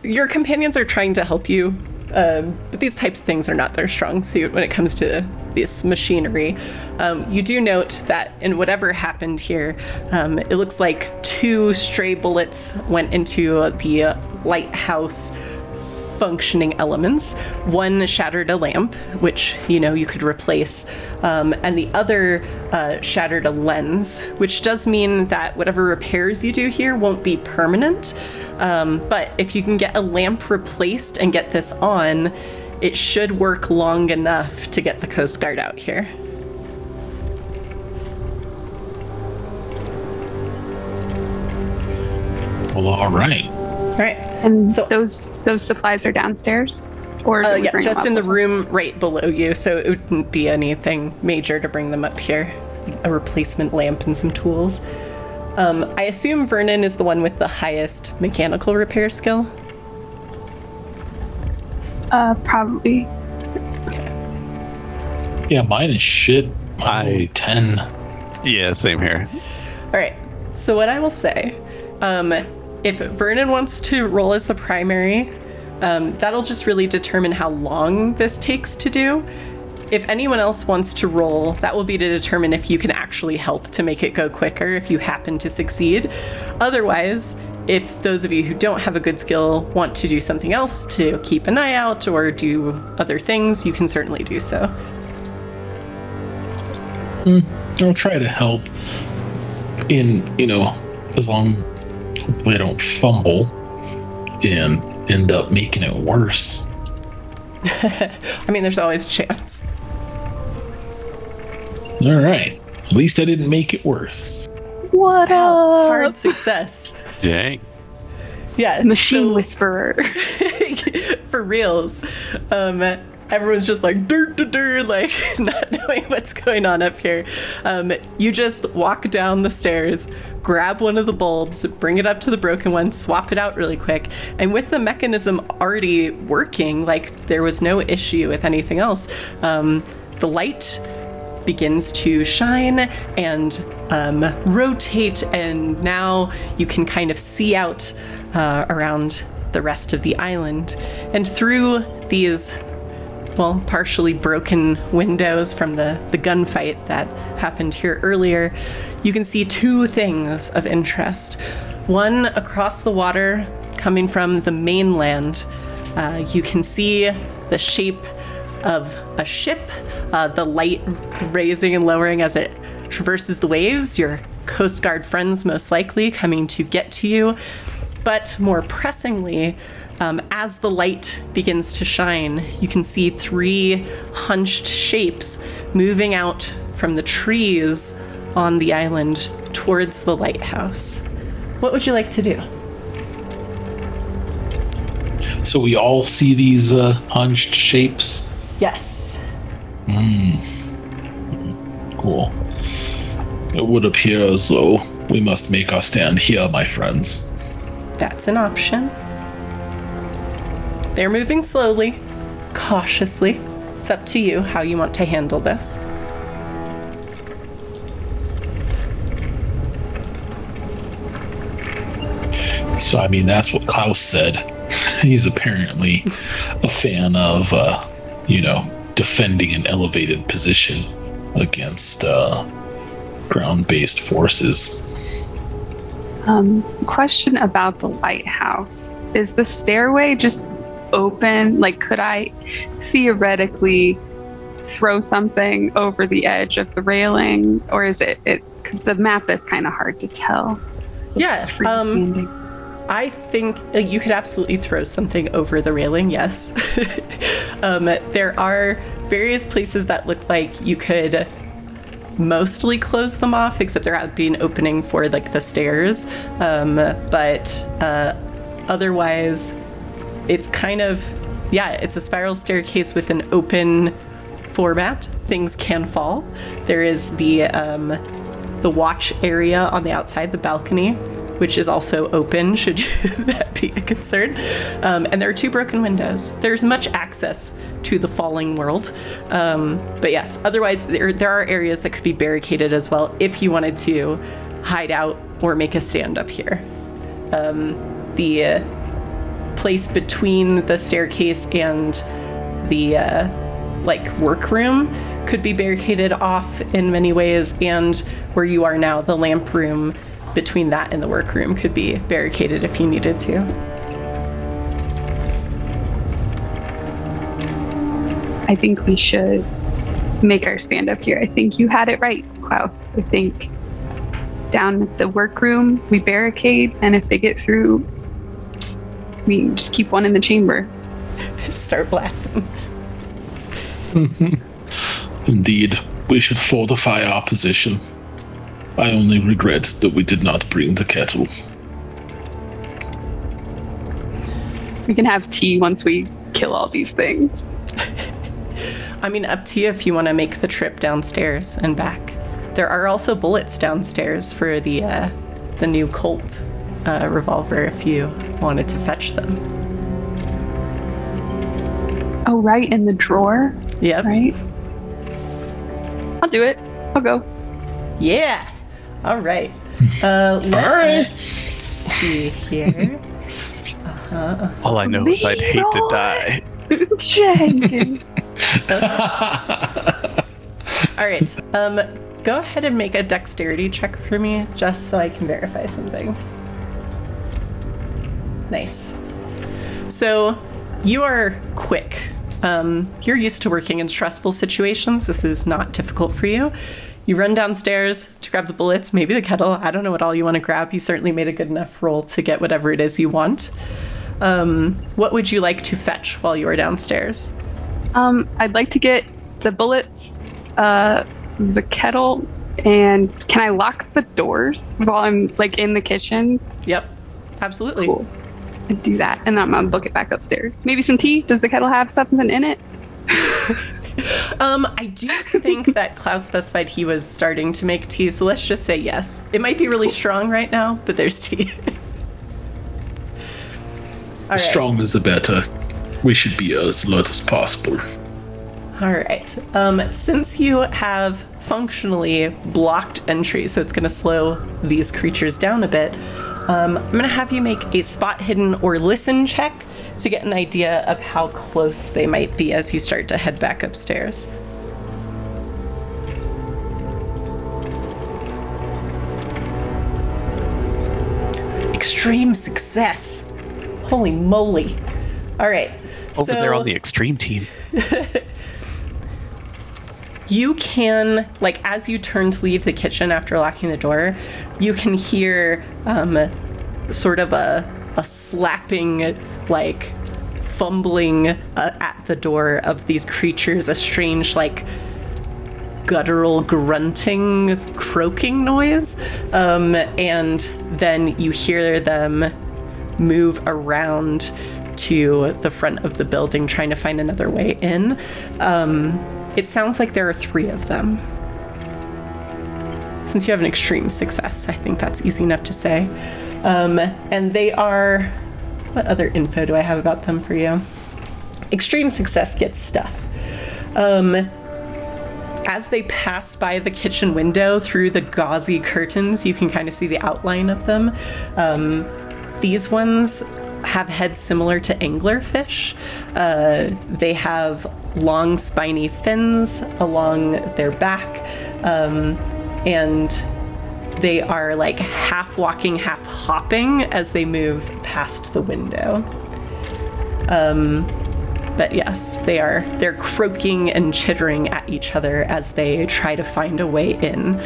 your companions are trying to help you, um, but these types of things are not their strong suit when it comes to this machinery. Um, you do note that in whatever happened here, um, it looks like two stray bullets went into the lighthouse functioning elements. One shattered a lamp, which, you know, you could replace, um, and the other uh, shattered a lens, which does mean that whatever repairs you do here won't be permanent. Um, but if you can get a lamp replaced and get this on, it should work long enough to get the Coast Guard out here. Well, all right. All right. And so, those those supplies are downstairs? Or uh, yeah, just in the room right below you, so it wouldn't be anything major to bring them up here. A replacement lamp and some tools. Um, I assume Vernon is the one with the highest mechanical repair skill? Uh, probably. Okay. Yeah, mine is shit. I ten. Yeah, same here. All right. So what I will say, um, if Vernon wants to roll as the primary, um, that'll just really determine how long this takes to do. If anyone else wants to roll, that will be to determine if you can actually help to make it go quicker if you happen to succeed. Otherwise, if those of you who don't have a good skill want to do something else to keep an eye out or do other things, you can certainly do so. Mm. I'll try to help in, you know, as long as hopefully I don't fumble and end up making it worse. I mean, there's always a chance. All right. At least I didn't make it worse. What a hard success. Dang. Yeah. Machine so, whisperer. For reals. Um, everyone's just like, dur, dur, dur, like not knowing what's going on up here. Um, you just walk down the stairs, grab one of the bulbs, bring it up to the broken one, swap it out really quick. And with the mechanism already working, like there was no issue with anything else, um, the light begins to shine and um, rotate, and now you can kind of see out uh, around the rest of the island. And through these, well, partially broken windows from the, the gunfight that happened here earlier, you can see two things of interest. One across the water coming from the mainland. Uh, you can see the shape of a ship, uh, the light raising and lowering as it traverses the waves, your Coast Guard friends most likely coming to get to you. But more pressingly, um, as the light begins to shine, you can see three hunched shapes moving out from the trees on the island towards the lighthouse. What would you like to do? So we all see these uh, hunched shapes? Yes. Mm. Cool. It would appear as though we must make our stand here, my friends. That's an option. They're moving slowly, cautiously. It's up to you how you want to handle this. So, I mean, that's what Klaus said. He's apparently a fan of, uh, you know, defending an elevated position against uh, ground-based forces. Um, question about the lighthouse. Is the stairway just open? Like, could I theoretically throw something over the edge of the railing? Or is it... it because the map is kind of hard to tell. Yeah, um... I think uh, you could absolutely throw something over the railing, yes. um, there are various places that look like you could mostly close them off, except there would be an opening for like the stairs. Um, but uh, otherwise, it's kind of, yeah, it's a spiral staircase with an open format. Things can fall. There is the um, the watch area on the outside, the balcony, which is also open, should that be a concern. Um, and there are two broken windows. There's much access to the falling world. Um, but yes, otherwise there, there are areas that could be barricaded as well if you wanted to hide out or make a stand up here. Um, the uh, place between the staircase and the uh, like workroom could be barricaded off in many ways, and where you are now, the lamp room, between that and the workroom could be barricaded if you needed to. I think we should make our stand up here. I think you had it right, Klaus. I think down at the workroom, we barricade, and if they get through, we just keep one in the chamber. Start blasting. Indeed, we should fortify our position. I only regret that we did not bring the kettle. We can have tea once we kill all these things. I mean, up to you if you want to make the trip downstairs and back. There are also bullets downstairs for the uh, the new Colt uh, revolver if you wanted to fetch them. Oh, right, in the drawer? Yep. Right? I'll do it. I'll go. Yeah. All right. Uh, let All right. us see here. Uh-huh. All I know Leroy is I'd hate to die. Jenkins. All right. Um, go ahead and make a dexterity check for me, just so I can verify something. Nice. So you are quick. Um, you're used to working in stressful situations. This is not difficult for you. You run downstairs to grab the bullets, maybe the kettle. I don't know what all you want to grab. You certainly made a good enough roll to get whatever it is you want. Um, what would you like to fetch while you are downstairs? Um, I'd like to get the bullets, uh, the kettle, and can I lock the doors while I'm like in the kitchen? Yep, absolutely. Cool. I'd do that, and then I'm gonna book it back upstairs. Maybe some tea. Does the kettle have something in it? Um, I do think that Klaus specified he was starting to make tea, so let's just say yes. It might be really strong right now, but there's tea. All right. Strong is the better. We should be as alert as possible. All right. Um, since you have functionally blocked entry, so it's going to slow these creatures down a bit, um, I'm going to have you make a spot hidden or listen check to get an idea of how close they might be as you start to head back upstairs. Extreme success. Holy moly. All right. Oh, so, but they're on the extreme team. You can, like, as you turn to leave the kitchen after locking the door, you can hear um, sort of a, a slapping, like, fumbling uh, at the door of these creatures, a strange, like, guttural grunting, croaking noise. Um, and then you hear them move around to the front of the building, trying to find another way in. Um, it sounds like there are three of them. Since you have an extreme success, I think that's easy enough to say. Um, and they are... What other info do I have about them for you? Extreme success gets stuff. Um... As they pass by the kitchen window through the gauzy curtains, you can kind of see the outline of them. Um, these ones have heads similar to anglerfish. Uh, they have long spiny fins along their back, um, and they are like half walking, half hopping as they move past the window. Um, but yes, they are, they're croaking and chittering at each other as they try to find a way in.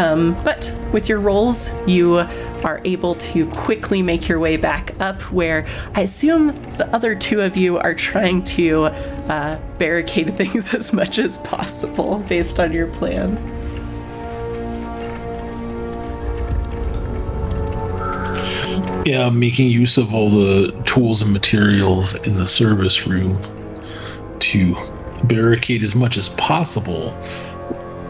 Um, but with your rolls, you are able to quickly make your way back up, where I assume the other two of you are trying to uh, barricade things as much as possible based on your plan. Yeah, making use of all the tools and materials in the service room to barricade as much as possible,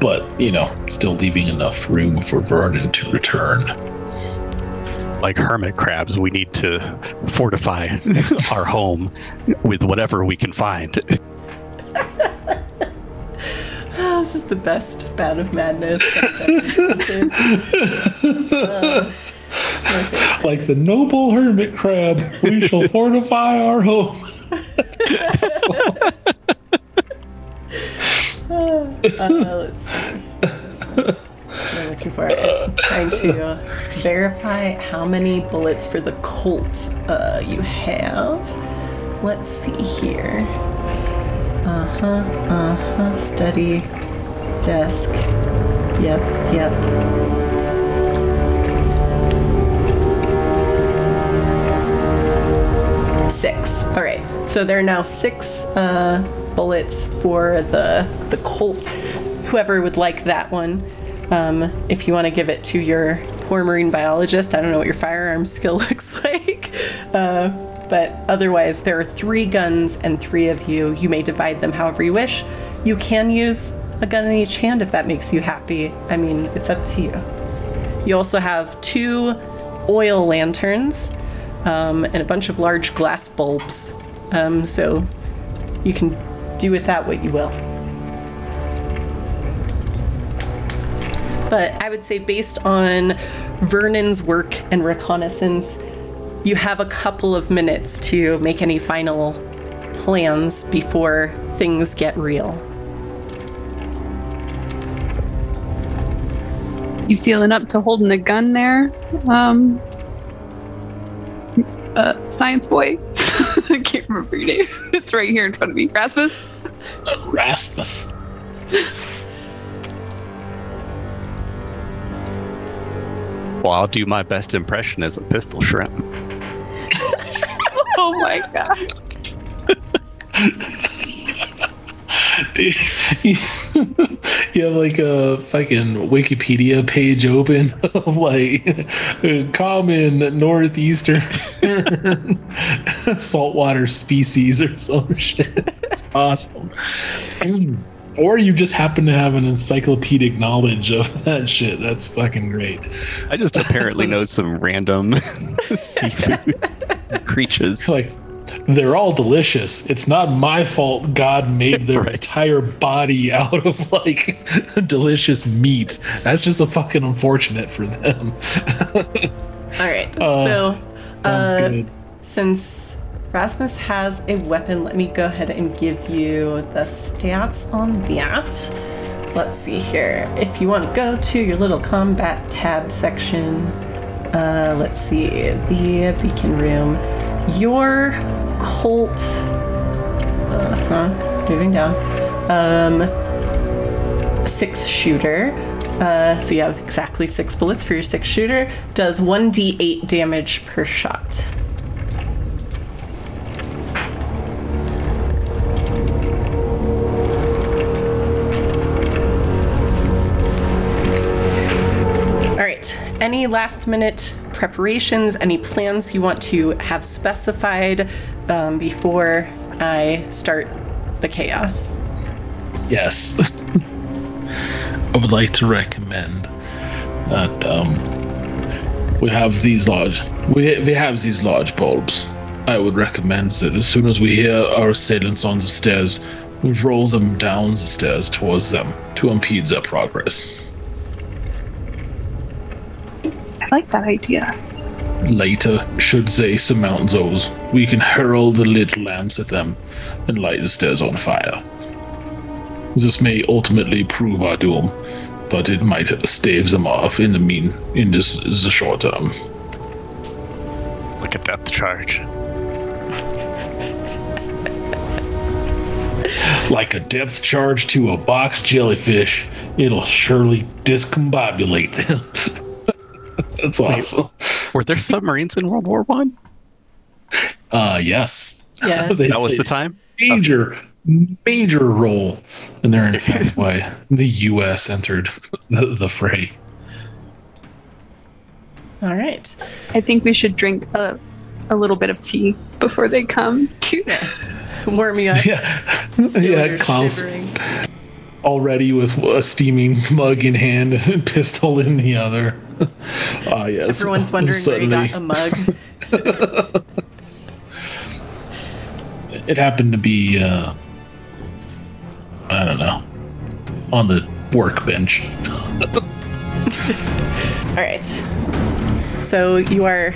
but, you know, still leaving enough room for Vernon to return. Like hermit crabs, we need to fortify our home with whatever we can find. Oh, this is the best bout of madness that's ever existed. uh, Like the noble hermit crab, we shall fortify our home. uh, let's see. Let's see. I'm looking for I'm trying to verify how many bullets for the Colt uh, you have. Let's see here. Uh huh. Uh huh. Study desk. Yep. Yep. Six. All right. So there are now six uh, bullets for the the Colt. Whoever would like that one. Um, if you want to give it to your poor marine biologist, I don't know what your firearm skill looks like. Uh, but otherwise, there are three guns and three of you. You may divide them however you wish. You can use a gun in each hand if that makes you happy. I mean, it's up to you. You also have two oil lanterns um, and a bunch of large glass bulbs. Um, so you can do with that what you will. But I would say, based on Vernon's work and reconnaissance, you have a couple of minutes to make any final plans before things get real. You feeling up to holding a gun there, um, uh, science boy? I can't remember your name. It's right here in front of me. Rasmus? Uh, Rasmus. Well, I'll do my best impression as a pistol shrimp. Oh my god. Dude, you have like a fucking Wikipedia page open of like common northeastern saltwater species or some shit. It's awesome. Or you just happen to have an encyclopedic knowledge of that shit. That's fucking great. I just apparently know some random seafood creatures. Like, they're all delicious. It's not my fault God made their right. entire body out of, like, delicious meat. That's just a fucking unfortunate for them. All right. Uh, so, sounds uh, good. Since Rasmus has a weapon, let me go ahead and give you the stats on that. Let's see here. If you want to go to your little combat tab section, uh, let's see, the beacon room. Your Colt, uh-huh, moving down, um, six shooter, uh, so you have exactly six bullets for your six shooter, does one d eight damage per shot. All right, any last minute preparations, any plans you want to have specified um, before I start the chaos? Yes. I would like to recommend that um, we have these large we, we have these large bulbs. I would recommend that as soon as we hear our assailants on the stairs, we roll them down the stairs towards them to impede their progress. I like that idea. Later, should they surmount those, we can hurl the lit lamps at them and light the stairs on fire. This may ultimately prove our doom, but it might stave them off in the mean in this the short term. Look at that charge. Like a depth charge to a box jellyfish, it'll surely discombobulate them. That's awesome. Were there submarines in World War One? Uh, yes. Yeah. They, that was the time? Major, okay. major role in their defense why the U S entered the, the fray. All right. I think we should drink a, a little bit of tea before they come to warm you up. Yeah. Yeah, Klaus. Already with a steaming mug in hand and pistol in the other. Ah, uh, yes. Everyone's wondering Suddenly. where you got a mug. It happened to be, uh, I don't know, on the workbench. All right. So you are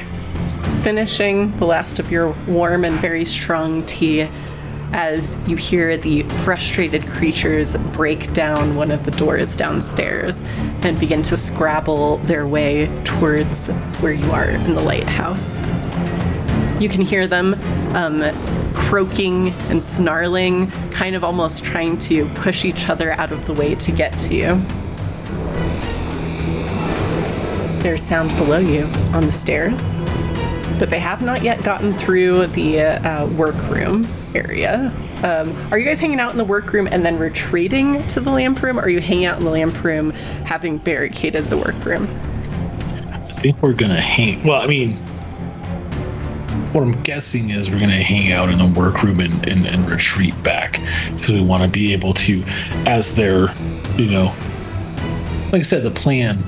finishing the last of your warm and very strong tea as you hear the frustrated creatures break down one of the doors downstairs and begin to scrabble their way towards where you are in the lighthouse. You can hear them um, croaking and snarling, kind of almost trying to push each other out of the way to get to you. There's sound below you on the stairs, but they have not yet gotten through the uh, workroom area. Um, are you guys hanging out in the workroom and then retreating to the lamp room, or are you hanging out in the lamp room having barricaded the workroom? I think we're gonna hang, well, I mean, what I'm guessing is we're gonna hang out in the workroom and, and, and retreat back, because we want to be able to, as they're, you know, like I said, the plan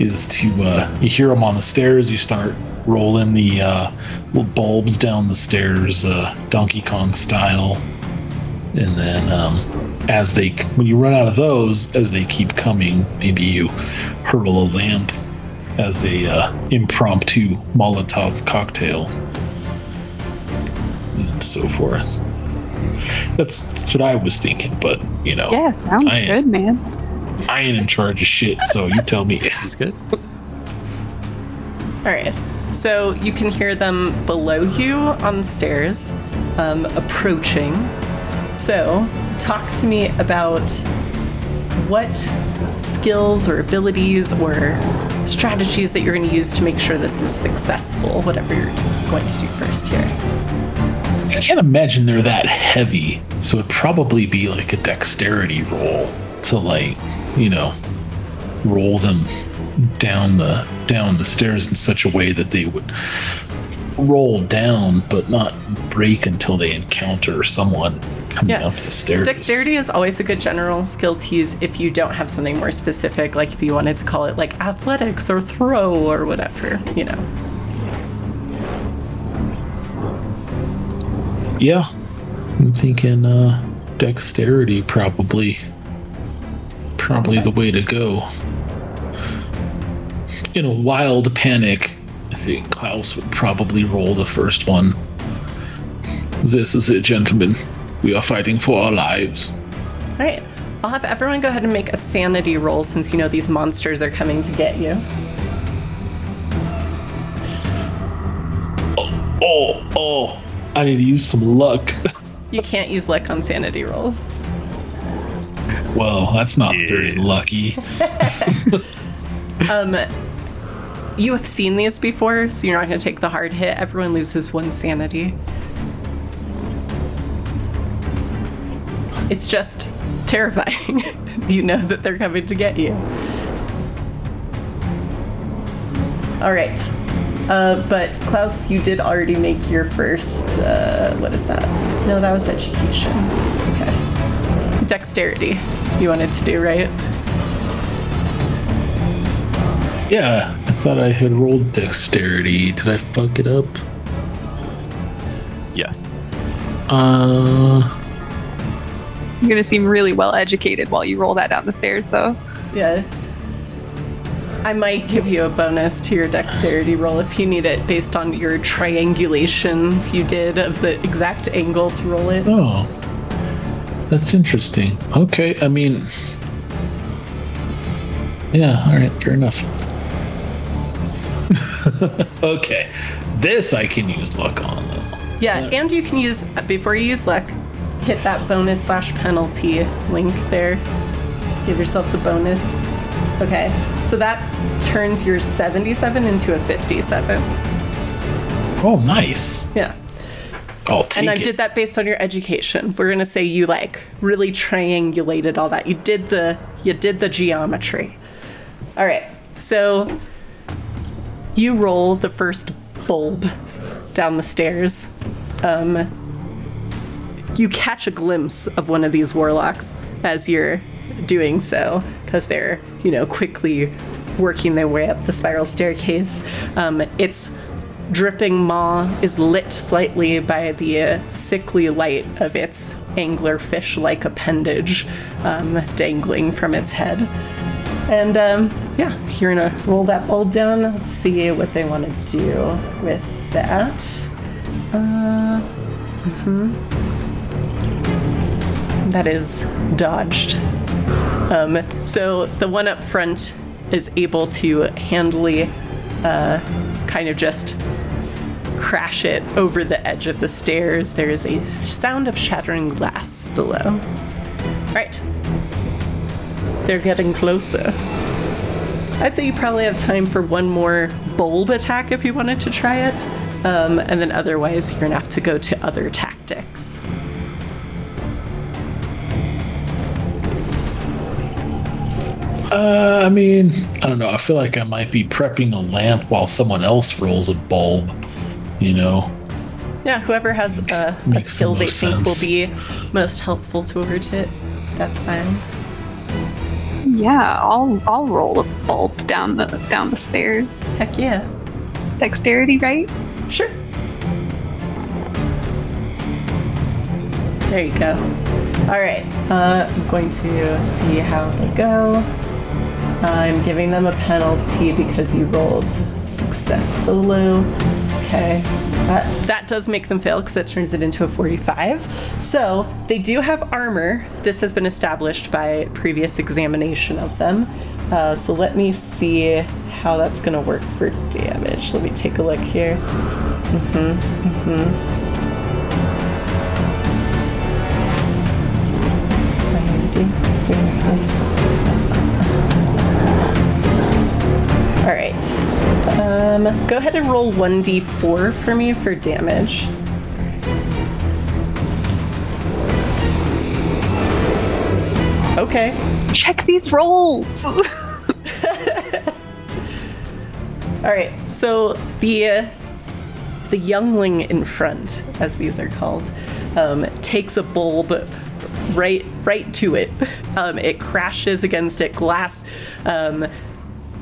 is to, uh, you hear them on the stairs, you start rolling the uh, little bulbs down the stairs, uh, Donkey Kong style, and then um, as they, when you run out of those, as they keep coming, maybe you hurl a lamp as a uh, impromptu Molotov cocktail, and so forth. That's, that's what I was thinking, but you know, yeah, sounds I good, am, man. I ain't in charge of shit, so you tell me. Sounds good. All right. So you can hear them below you on the stairs, um, approaching. So talk to me about what skills or abilities or strategies that you're going to use to make sure this is successful, whatever you're going to do first here. I can't imagine they're that heavy, so it'd probably be like a dexterity roll to, like, you know, roll them down the down the stairs in such a way that they would roll down but not break until they encounter someone coming yeah. up the stairs. Dexterity is always a good general skill to use if you don't have something more specific, like if you wanted to call it like athletics or throw or whatever, you know. Yeah, I'm thinking uh, dexterity probably probably okay. the way to go. In a wild panic, I think Klaus would probably roll the first one. This is it, gentlemen. We are fighting for our lives. All right. I'll have everyone go ahead and make a sanity roll since you know these monsters are coming to get you. Oh, oh, oh. I need to use some luck. You can't use luck on sanity rolls. Well, that's not yeah. very lucky. um, you have seen these before, so you're not going to take the hard hit. Everyone loses one sanity. It's just terrifying. You know that they're coming to get you. All right. Uh, but Klaus, you did already make your first, uh, what is that? No, that was education. Okay. Dexterity, you wanted to do, right? Yeah, I thought I had rolled dexterity. Did I fuck it up? Yes. Uh. You're going to seem really well educated while you roll that down the stairs, though. Yeah. I might give you a bonus to your dexterity roll if you need it based on your triangulation you did of the exact angle to roll it. Oh, that's interesting. Okay, I mean, yeah, all right, fair enough. Okay, this I can use luck on, though. Yeah, uh, and you can use, before you use luck, hit that bonus slash penalty link there. Give yourself the bonus. Okay, so that turns your seventy-seven into a fifty-seven. Oh, nice. Yeah. I'll take it. And I it. did that based on your education. We're gonna say you like really triangulated all that. You did the you did the geometry. All right. So you roll the first bulb down the stairs. Um, you catch a glimpse of one of these warlocks as you're doing so, because they're, you know, quickly working their way up the spiral staircase. Um, its dripping maw is lit slightly by the uh, sickly light of its anglerfish-like appendage um, dangling from its head. And um, yeah, you're gonna roll that bulb down. Let's see what they want to do with that. Uh, mm-hmm. That is dodged. Um, so the one up front is able to handily uh, kind of just crash it over the edge of the stairs. There is a sound of shattering glass below. All right. They're getting closer. I'd say you probably have time for one more bulb attack if you wanted to try it. Um, and then otherwise, you're going to have to go to other tactics. Uh, I mean, I don't know. I feel like I might be prepping a lamp while someone else rolls a bulb, you know? Yeah, whoever has a, a skill they think will be most helpful towards it, that's fine. Yeah, I'll I'll roll a bulb down the down the stairs. Heck yeah. Dexterity, right? Sure. There you go. All right, uh, I'm going to see how they go. I'm giving them a penalty because you rolled success solo. Okay, that, that does make them fail because it turns it into a forty-five. So they do have armor. This has been established by previous examination of them. Uh, so let me see how that's gonna work for damage. Let me take a look here. Mm-hmm, mm-hmm. All right. Um, go ahead and roll one d four for me for damage. Okay. Check these rolls! Alright, so the uh, the youngling in front, as these are called, um, takes a bulb right right to it. Um, it crashes against it. Glass um,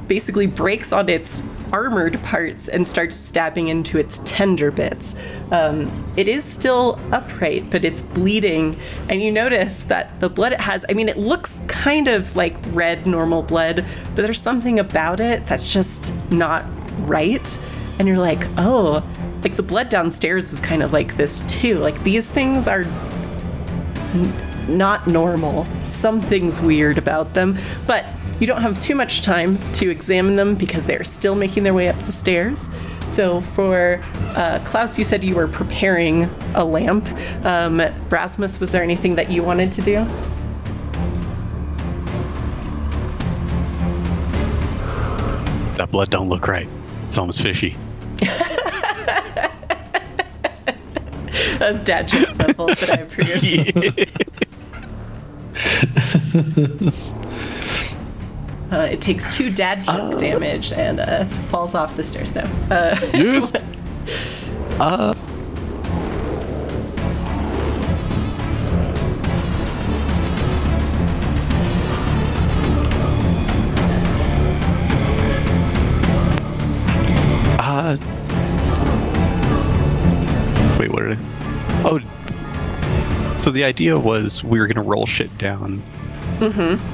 basically breaks on its armored parts and starts stabbing into its tender bits. Um, it is still upright, but it's bleeding, and you notice that the blood it has, I mean, it looks kind of like red, normal blood, but there's something about it that's just not right. And you're like, oh, like the blood downstairs was kind of like this too. Like these things are n- not normal. Something's weird about them, but you don't have too much time to examine them because they're still making their way up the stairs. So for uh, Klaus, you said you were preparing a lamp. Um, Rasmus, was there anything that you wanted to do? That blood don't look right. It's almost fishy. That's dad joke level that I approve. Uh, it takes two dad joke uh, damage and uh, falls off the stairs now. Uh, yes. uh. Uh. Wait, what did I? Oh. So the idea was we were gonna roll shit down. Mm-hmm.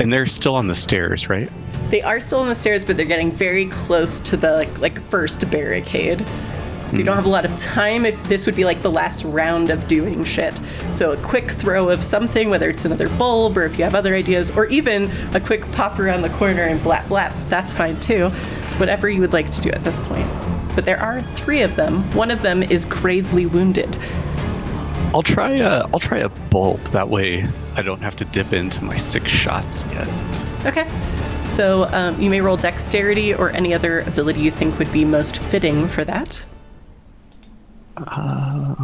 And they're still on the stairs, right? They are still on the stairs, but they're getting very close to the like, like first barricade. So mm. you don't have a lot of time. If this would be like the last round of doing shit. So a quick throw of something, whether it's another bulb or if you have other ideas, or even a quick pop around the corner and blap blap, that's fine too. Whatever you would like to do at this point. But there are three of them. One of them is gravely wounded. I'll try a, I'll try a bulb, that way I don't have to dip into my six shots yet. Okay, so um, you may roll dexterity or any other ability you think would be most fitting for that. Uh,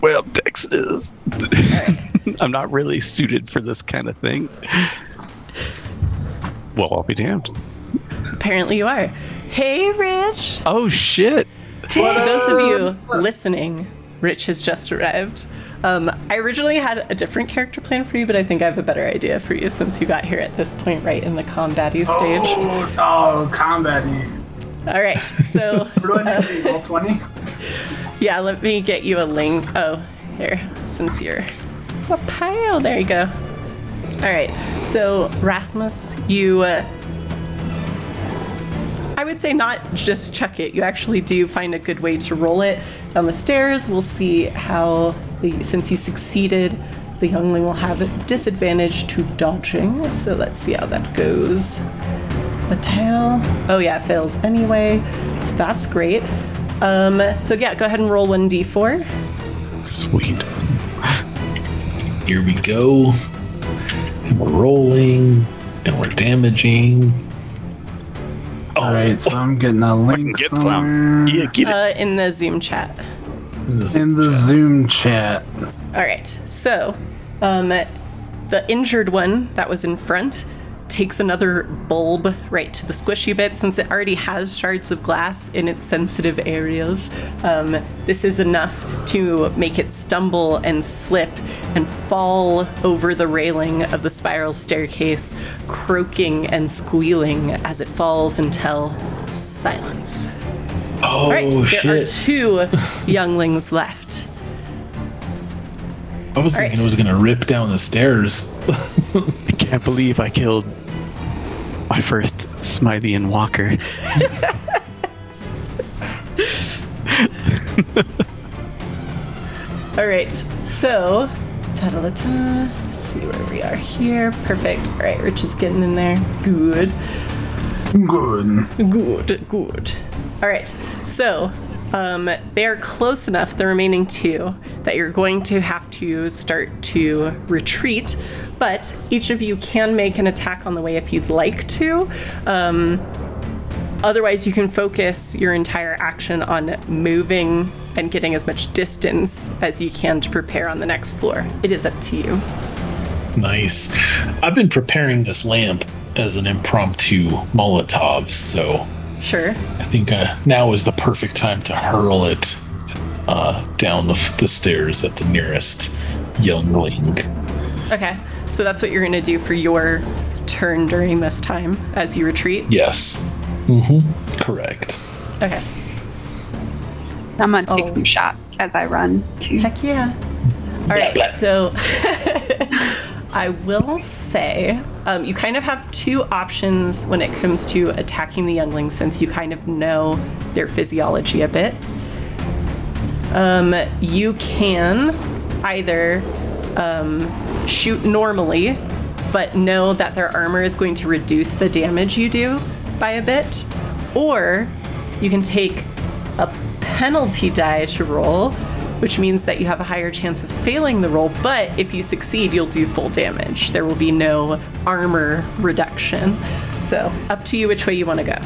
well, dex is... Right. I'm not really suited for this kind of thing. Well, I'll be damned. Apparently you are. Hey, Rich! Oh, shit! To those of you listening, Rich has just arrived. Um, I originally had a different character plan for you, but I think I have a better idea for you since you got here at this point, right in the combat-y stage. Oh, oh combat-y. All right, so... What do I need? Roll twenty? Yeah, let me get you a link. Oh, here, since you're a pile. There you go. All right, so Rasmus, you... Uh, I would say not just check it. You actually do find a good way to roll it down the stairs. We'll see how, the, since you succeeded, the youngling will have a disadvantage to dodging. So let's see how that goes. The tail. Oh yeah, it fails anyway. So that's great. Um, so yeah, go ahead and roll one d four. Sweet. Here we go. And we're rolling and we're damaging. All right, so I'm getting a link get somewhere. Yeah, get it. Uh, in the Zoom chat. In the Zoom, in the chat. Zoom chat. All right, so um, the injured one that was in front takes another bulb right to the squishy bit, since it already has shards of glass in its sensitive areas. Um, this is enough to make it stumble and slip and fall over the railing of the spiral staircase, croaking and squealing as it falls until silence. Oh, all right, there shit. Are two younglings left. I was all thinking right. It was gonna rip down the stairs. I can't believe I killed my first Smythean Walker. All right, so, ta-da-da-da. Let's see where we are here. Perfect. All right, Rich is getting in there. Good. Good. Good, good. All right, so... Um, they are close enough, the remaining two, that you're going to have to start to retreat, but each of you can make an attack on the way if you'd like to. Um, Otherwise, you can focus your entire action on moving and getting as much distance as you can to prepare on the next floor. It is up to you. Nice. I've been preparing this lamp as an impromptu Molotov, so... Sure. I think uh, now is the perfect time to hurl it uh, down the, the stairs at the nearest youngling. Okay, so that's what you're going to do for your turn during this time as you retreat? Yes. Mm-hmm. Correct. Okay. I'm going to take oh. some shots as I run. Too. Heck yeah. All right, blah, blah. So I will say um, you kind of have two options when it comes to attacking the younglings, since you kind of know their physiology a bit. Um, you can either um, shoot normally, but know that their armor is going to reduce the damage you do by a bit, or you can take a penalty die to roll, which means that you have a higher chance of failing the roll, but if you succeed, you'll do full damage. There will be no armor reduction. So up to you which way you want to go.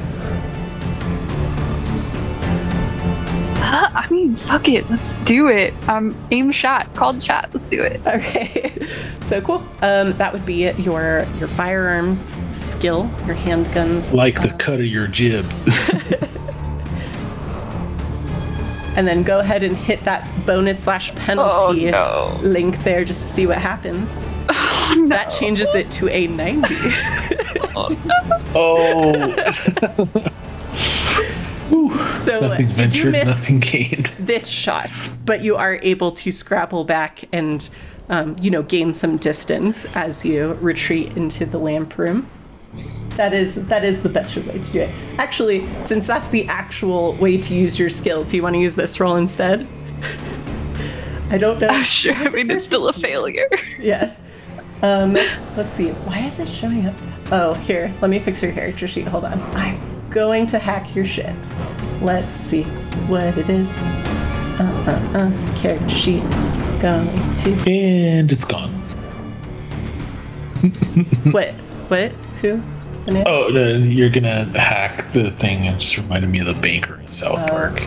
Uh, I mean, fuck it, let's do it. Um, aim shot, called shot, let's do it. Okay, so cool. Um, that would be your your firearms skill, your handguns. Like uh, the cut of your jib. And then go ahead and hit that bonus slash penalty oh, no. link there just to see what happens. Oh, no. That changes it to a ninety. Oh. oh. So nothing ventured, you do miss nothing gained. This shot, but you are able to scrabble back and, um, you know, gain some distance as you retreat into the lamp room. That is that is the best way to do it. Actually, since that's the actual way to use your skill, do you want to use this roll instead? I don't know. Uh, sure, I mean, it's still a failure. Yeah. Um, let's see. Why is it showing up? Oh, here. Let me fix your character sheet. Hold on. I'm going to hack your shit. Let's see what it is. Uh, uh, uh. Character sheet. Going to... And it's gone. What? What? Who? Oh, no, you're gonna hack the thing. It just reminded me of the banker in South uh, Park.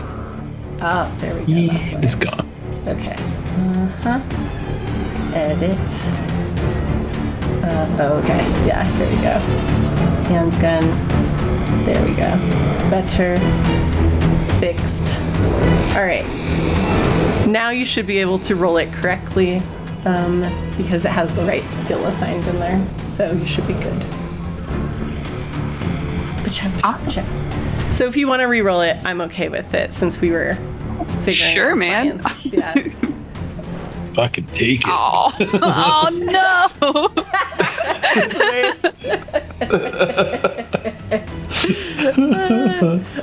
Ah, oh, there we go. Yeah, that's what it's I... gone. Okay. Uh huh. Edit. Uh, oh, okay. Yeah, there we go. Handgun. There we go. Better. Fixed. All right. Now you should be able to roll it correctly um, because it has the right skill assigned in there. So you should be good. Awesome. So if you want to re-roll it, I'm okay with it since we were figuring sure, out man. Science. Yeah. Fucking take it. Oh, oh no. That's worse.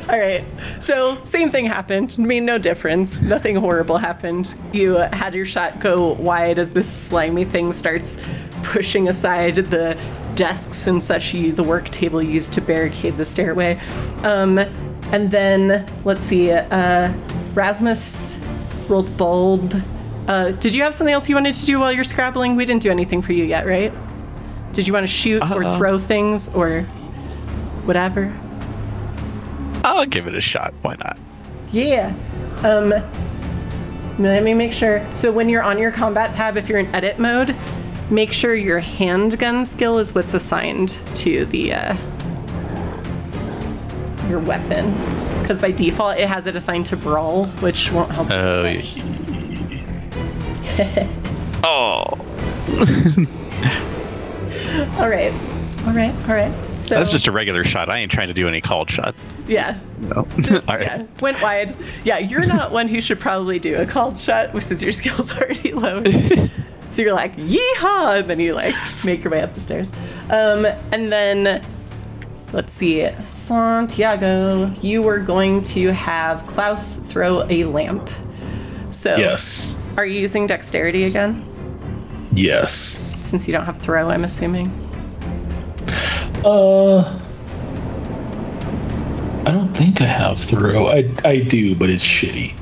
All right. So same thing happened. I mean, no difference. Nothing horrible happened. You had your shot go wide as this slimy thing starts pushing aside the desks and such, you, the work table used to barricade the stairway. Um, and then, let's see, uh, Rasmus rolled bulb. Uh, did you have something else you wanted to do while you're scrabbling? We didn't do anything for you yet, right? Did you want to shoot uh-huh. or throw things or whatever? I'll give it a shot. Why not? Yeah. Um, let me make sure. So when you're on your combat tab, if you're in edit mode, make sure your handgun skill is what's assigned to the uh, your weapon, because by default it has it assigned to brawl, which won't help. Oh. Yeah. Oh. All right. All right. All right. So that's just a regular shot. I ain't trying to do any called shots. Yeah. No. So, all right. Yeah, went wide. Yeah, you're not one who should probably do a called shot since your skill's already low. So you're like, yeehaw, and then you like make your way up the stairs. Um, and then, let's see, Santiago, you were going to have Klaus throw a lamp. So yes. Are you using dexterity again? Yes. Since you don't have throw, I'm assuming. Uh, I don't think I have throw. I, I do, but it's shitty.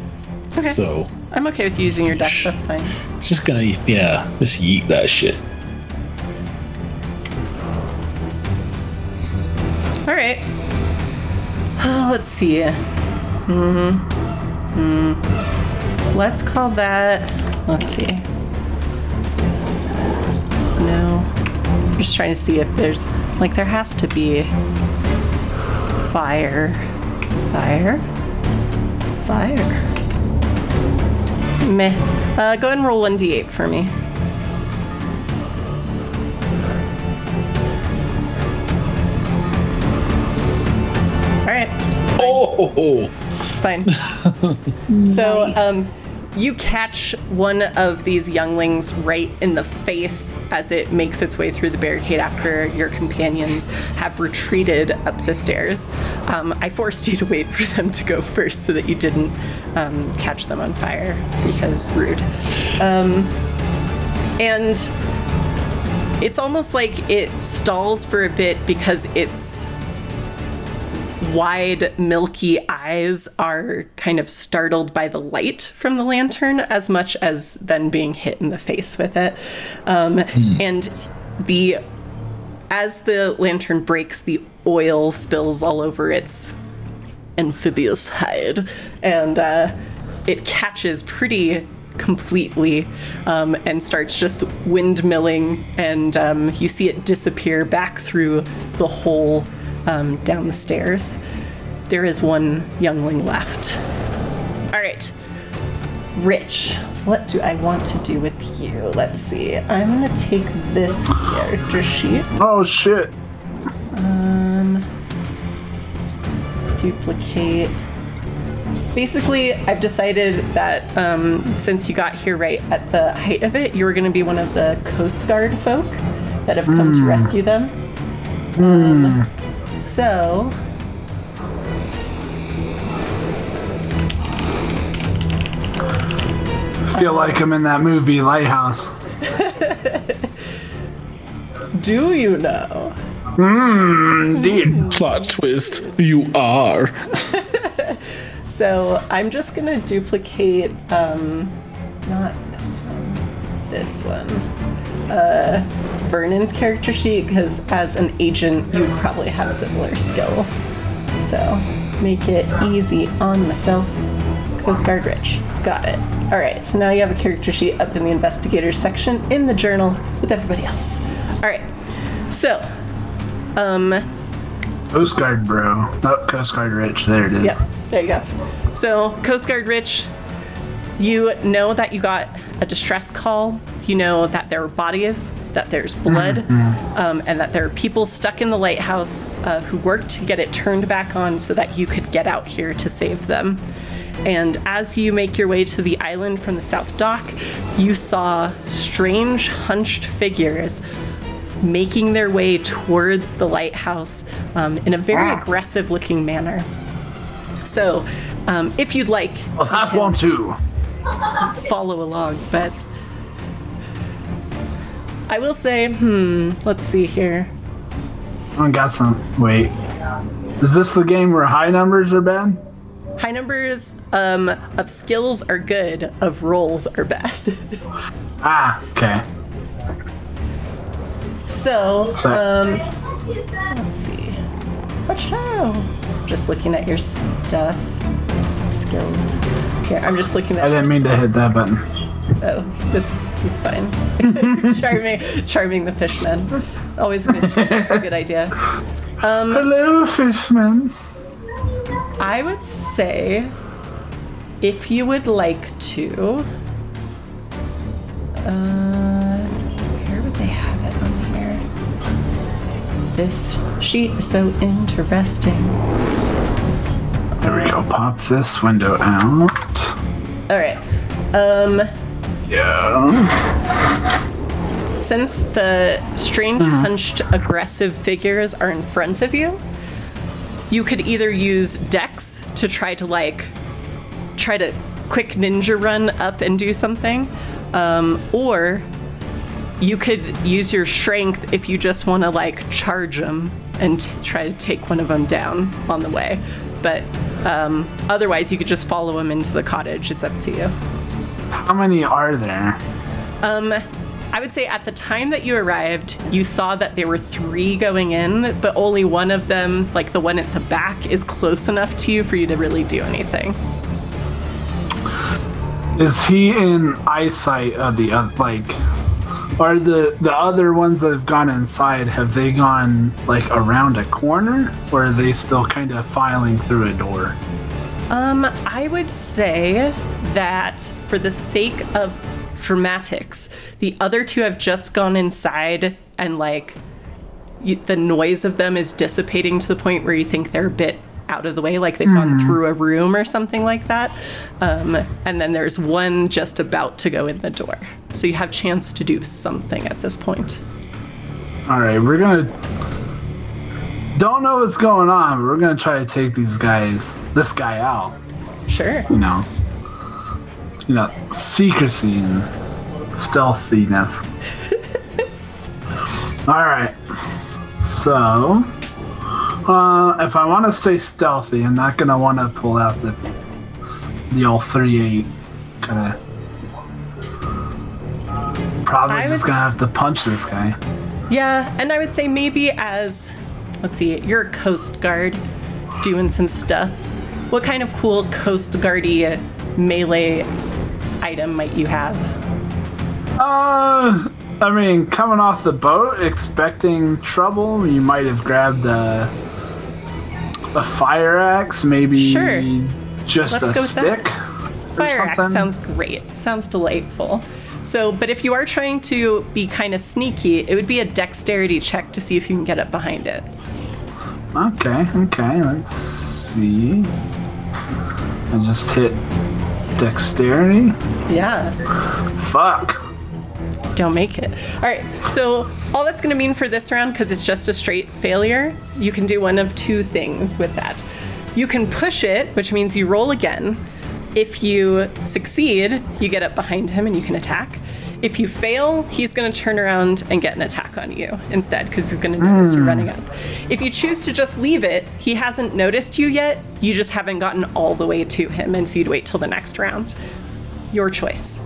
Okay. So I'm okay with using your dex, that's fine. It's just gonna, yeah, just yeet that shit. All right. Oh, let's see. Mm-hmm. Mm. Let's call that, let's see. No. I'm just trying to see if there's, like, there has to be fire. Fire? Fire. Meh. Uh, go ahead and roll one d eight for me. Alright. Oh! Fine. Nice. So, um, you catch one of these younglings right in the face as it makes its way through the barricade after your companions have retreated up the stairs. Um, I forced you to wait for them to go first so that you didn't um, catch them on fire, because rude. Um, and it's almost like it stalls for a bit because it's wide, milky eyes are kind of startled by the light from the lantern as much as then being hit in the face with it. Um, mm. And the as the lantern breaks, the oil spills all over its amphibious hide, and uh, it catches pretty completely um, and starts just windmilling, and um, you see it disappear back through the hole Um, down the stairs. There is one youngling left. All right, Rich, what do I want to do with you? Let's see. I'm gonna take this character sheet. Oh shit. Um, duplicate. Basically, I've decided that um, since you got here right at the height of it, you were gonna be one of the Coast Guard folk that have come mm. to rescue them. Mm. Um, So, I feel um, like I'm in that movie Lighthouse. Do you know? Mmm, indeed. Plot twist. You are. So, I'm just going to duplicate, um, not this one, this one. Uh... Vernon's character sheet, because as an agent you probably have similar skills. So make it easy on myself. Coast Guard Rich. Got it. All right, so now you have a character sheet up in the investigators section in the journal with everybody else. All right, so um Coast Guard bro. Oh, Coast Guard Rich, there it is. Yep, there you go. So Coast Guard Rich, you know that you got a distress call. You know that there are bodies, that there's blood, mm-hmm. um, and that there are people stuck in the lighthouse uh, who worked to get it turned back on so that you could get out here to save them. And as you make your way to the island from the south dock, you saw strange hunched figures making their way towards the lighthouse um, in a very ah. aggressive looking manner. So um, if you'd like, well, I want to follow along, but I will say, hmm, let's see here. I got some. Wait. Is this the game where high numbers are bad? High numbers um, of skills are good, of rolls are bad. Ah, okay. So, um, let's see. Watch out. Just looking at your stuff. Skills. Here, I'm just looking at I didn't mean stuff. to hit that button. Oh, that's... He's fine. charming, charming the fishman. Always a good, a good idea. Um, Hello, fishman. I would say, if you would like to, uh, where would they have it on here? This sheet is so interesting. There we go. Pop this window out. All right. Um. Yeah. Since the strange, hunched, aggressive figures are in front of you, you could either use Dex to try to like, try to quick ninja run up and do something, um, or you could use your strength if you just want to like charge them and t- try to take one of them down on the way. But um, otherwise, you could just follow them into the cottage. It's up to you. How many are there? Um, I would say at the time that you arrived, you saw that there were three going in, but only one of them, like the one at the back, is close enough to you for you to really do anything. Is he in eyesight of the, uh, like, are the, the other ones that have gone inside, have they gone, like, around a corner? Or are they still kind of filing through a door? Um, I would say that for the sake of dramatics, the other two have just gone inside and, like, you, the noise of them is dissipating to the point where you think they're a bit out of the way, like they've mm. gone through a room or something like that. Um, and then there's one just about to go in the door. So you have chance to do something at this point. All right, we're going to... Don't know what's going on, but we're going to try to take these guys, this guy out. Sure. You know, you know, secrecy and stealthiness. All right, so... Uh, if I want to stay stealthy, I'm not going to want to pull out the the old three eight. Kind of probably I just going to have to punch this guy. Yeah, and I would say maybe as, let's see, you're a Coast Guard doing some stuff. What kind of cool Coast Guardy melee item might you have? Uh... I mean, coming off the boat, expecting trouble, you might have grabbed a, a fire axe, maybe sure. just Let's a stick or fire something. Axe sounds great. Sounds delightful. So, but if you are trying to be kind of sneaky, it would be a dexterity check to see if you can get up behind it. Okay, okay, let's see. I just hit dexterity. Yeah. Fuck. Don't make it. All right, so all that's going to mean for this round, because it's just a straight failure, you can do one of two things with that. You can push it, which means you roll again. If you succeed, you get up behind him and you can attack. If you fail, he's going to turn around and get an attack on you instead, because he's going to notice mm. you're running up. If you choose to just leave it, he hasn't noticed you yet. You just haven't gotten all the way to him, and so you'd wait till the next round. Your choice.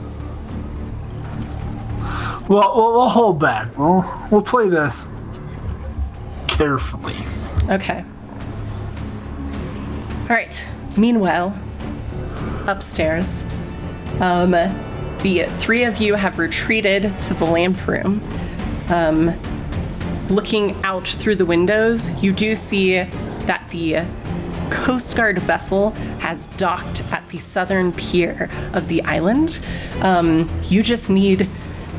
Well, we'll hold back. We'll, we'll play this carefully. Okay. All right. Meanwhile, upstairs, um, the three of you have retreated to the lamp room. Um, looking out through the windows, you do see that the Coast Guard vessel has docked at the southern pier of the island. Um, you just need...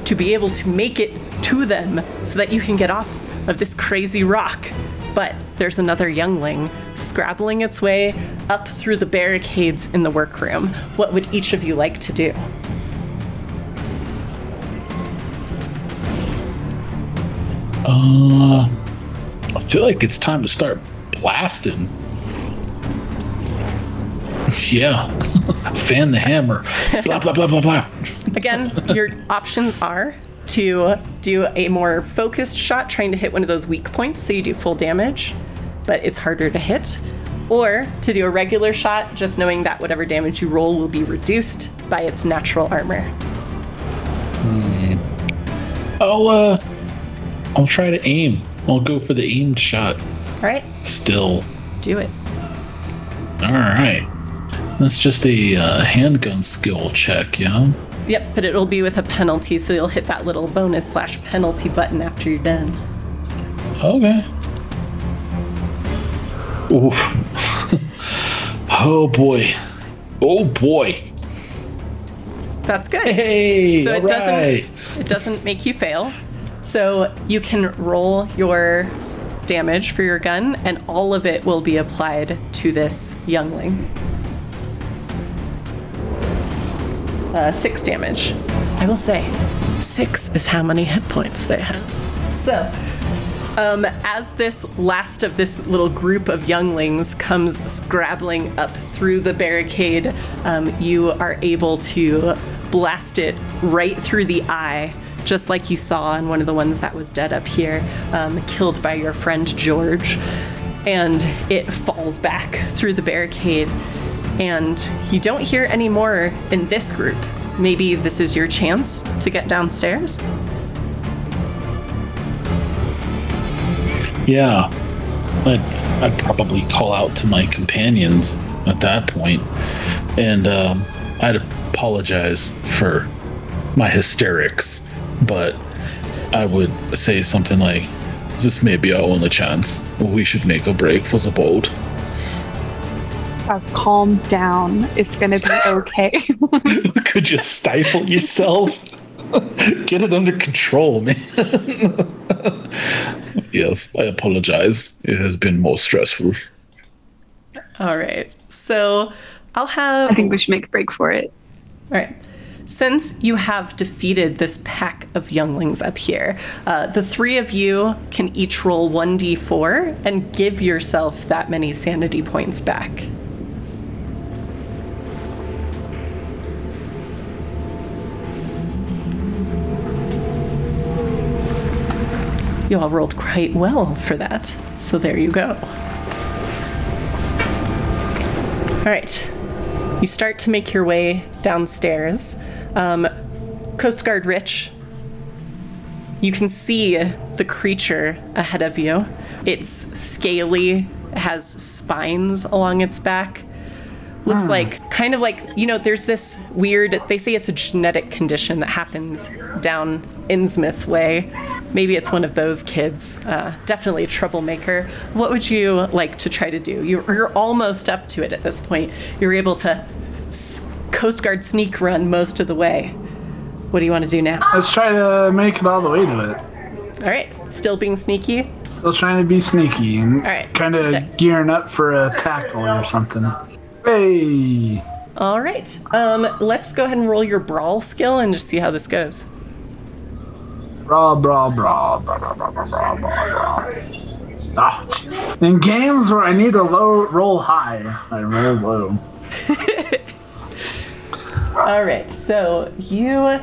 to be able to make it to them so that you can get off of this crazy rock. But there's another youngling scrabbling its way up through the barricades in the workroom. What would each of you like to do? Uh, I feel like it's time to start blasting. Yeah, fan the hammer. Blah, blah, blah, blah, blah. Again, your options are to do a more focused shot, trying to hit one of those weak points so you do full damage, but it's harder to hit, or to do a regular shot, just knowing that whatever damage you roll will be reduced by its natural armor. Hmm. I'll, uh, I'll try to aim. I'll go for the aimed shot. All right. Still. Do it. All right. That's just a uh, handgun skill check, yeah? Yep, but it'll be with a penalty, so you'll hit that little bonus slash penalty button after you're done. Okay. Ooh. Oh, boy. Oh, boy. That's good. Hey, so it right. doesn't it doesn't make you fail. So you can roll your damage for your gun, and all of it will be applied to this youngling. Uh, six damage. I will say, six is how many hit points they have. So, um, as this last of this little group of younglings comes scrabbling up through the barricade, um, you are able to blast it right through the eye, just like you saw on one of the ones that was dead up here, um, killed by your friend George. And it falls back through the barricade. And you don't hear any more in this group. Maybe this is your chance to get downstairs? Yeah. I'd, I'd probably call out to my companions at that point, and um, I'd apologize for my hysterics, but I would say something like, "This may be our only chance. We should make a break for the boat." Just calm down. It's gonna be okay. Could you stifle yourself? Get it under control, man. Yes, I apologize. It has been more stressful. All right. So I'll have... I think we should make a break for it. All right. Since you have defeated this pack of younglings up here, uh, the three of you can each roll one d four and give yourself that many sanity points back. You all rolled quite well for that, so there you go. All right, you start to make your way downstairs. Um, Coast Guard Rich, you can see the creature ahead of you. It's scaly, has spines along its back. Looks ah. like, kind of like, you know, there's this weird, they say it's a genetic condition that happens down Innsmouth way. Maybe it's one of those kids. Uh, definitely a troublemaker. What would you like to try to do? You're, you're almost up to it at this point. You're able to s- Coast Guard sneak run most of the way. What do you want to do now? Let's try to make it all the way to it. All right. Still being sneaky? Still trying to be sneaky. And all right. Kind of okay. Gearing up for a tackle or something. Hey! All right. Um, let's go ahead and roll your brawl skill and just see how this goes. Bra, bra, bra, bra, bra, bra, bra, bra, ah, in games where I need to low, roll high, I roll low. All right, so you